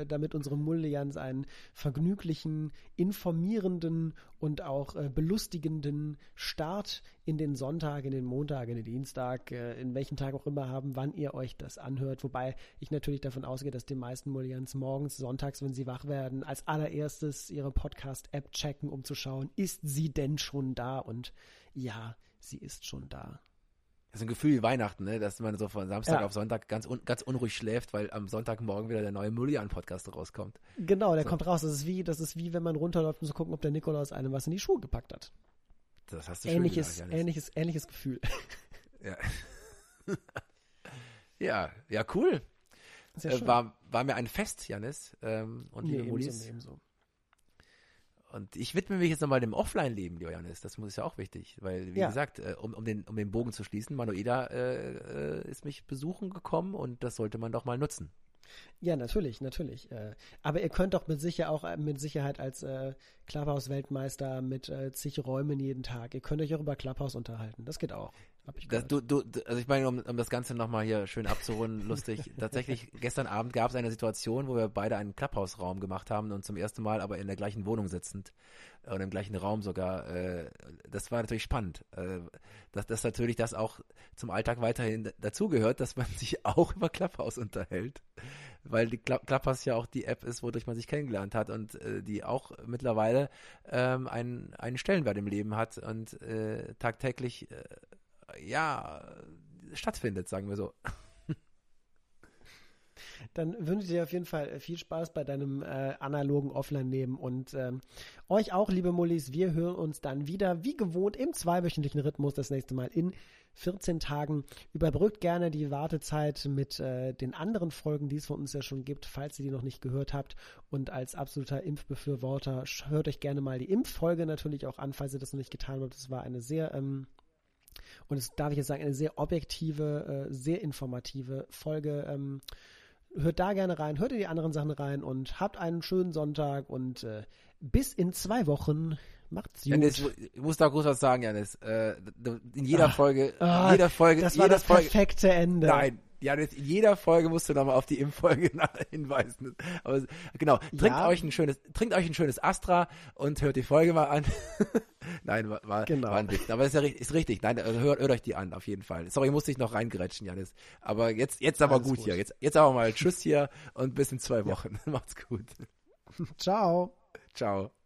damit unsere Mullians einen vergnüglichen, informierenden und auch belustigenden Start in den Sonntag, in den Montag, in den Dienstag, in welchen Tag auch immer haben, wann ihr euch das anhört. Wobei ich natürlich davon ausgehe, dass die meisten Mullians morgens, sonntags, wenn sie wach werden, als allererstes ihre Podcast-App checken, um zu schauen, ist sie denn schon da? Und ja, sie ist schon da. Das ist ein Gefühl wie Weihnachten, ne? Dass man so von Samstag auf Sonntag ganz unruhig schläft, weil am Sonntagmorgen wieder der neue Mullian-Podcast rauskommt. Genau, der kommt raus. Das ist wie, wenn man runterläuft, um zu gucken, ob der Nikolaus einem was in die Schuhe gepackt hat. Das hast du schon gesagt. Ähnliches Gefühl. Ja. ja, cool. Sehr schön. War mir ein Fest, Janis. Und die Mullis. Ebenso. Und ich widme mich jetzt nochmal dem Offline-Leben, lieber Janis. Das ist ja auch wichtig, weil, wie gesagt, um den Bogen zu schließen, Manuela ist mich besuchen gekommen und das sollte man doch mal nutzen. Ja, natürlich. Aber ihr könnt doch mit Sicherheit als Clubhouse-Weltmeister mit zig Räumen jeden Tag, ihr könnt euch auch über Clubhouse unterhalten. Das geht auch. Also ich meine, um das Ganze nochmal hier schön abzurunden, lustig, tatsächlich gestern Abend gab es eine Situation, wo wir beide einen Clubhouse-Raum gemacht haben und zum ersten Mal aber in der gleichen Wohnung sitzend und im gleichen Raum sogar. Das war natürlich spannend, dass natürlich das auch zum Alltag weiterhin dazugehört, dass man sich auch über Clubhouse unterhält, weil die Clubhouse ja auch die App ist, wodurch man sich kennengelernt hat und die auch mittlerweile einen Stellenwert im Leben hat und tagtäglich stattfindet, sagen wir so. Dann wünsche ich dir auf jeden Fall viel Spaß bei deinem analogen Offline-Leben und euch auch, liebe Mullis, wir hören uns dann wieder, wie gewohnt, im zweiwöchentlichen Rhythmus das nächste Mal in 14 Tagen. Überbrückt gerne die Wartezeit mit den anderen Folgen, die es von uns ja schon gibt, falls ihr die noch nicht gehört habt. Und als absoluter Impfbefürworter hört euch gerne mal die Impffolge natürlich auch an, falls ihr das noch nicht getan habt. Das war eine sehr und es darf ich jetzt sagen, eine sehr objektive, sehr informative Folge. Hört da gerne rein, hört in die anderen Sachen rein und habt einen schönen Sonntag und bis in 2 Wochen. Macht's gut. Janis, ich muss da kurz was sagen, Janis. In jeder Folge, das war das perfekte Ende. Nein. Janis, in jeder Folge musst du nochmal auf die Impffolge hinweisen. Aber genau, trinkt euch ein schönes Astra und hört die Folge mal an. Nein, war ein Witz. Aber das ist richtig. Nein, hört euch die an, auf jeden Fall. Sorry, musste ich noch reingrätschen, Janis. Aber jetzt aber gut hier. Jetzt aber mal Tschüss hier und bis in 2 Wochen. Macht's gut. Ciao. Ciao.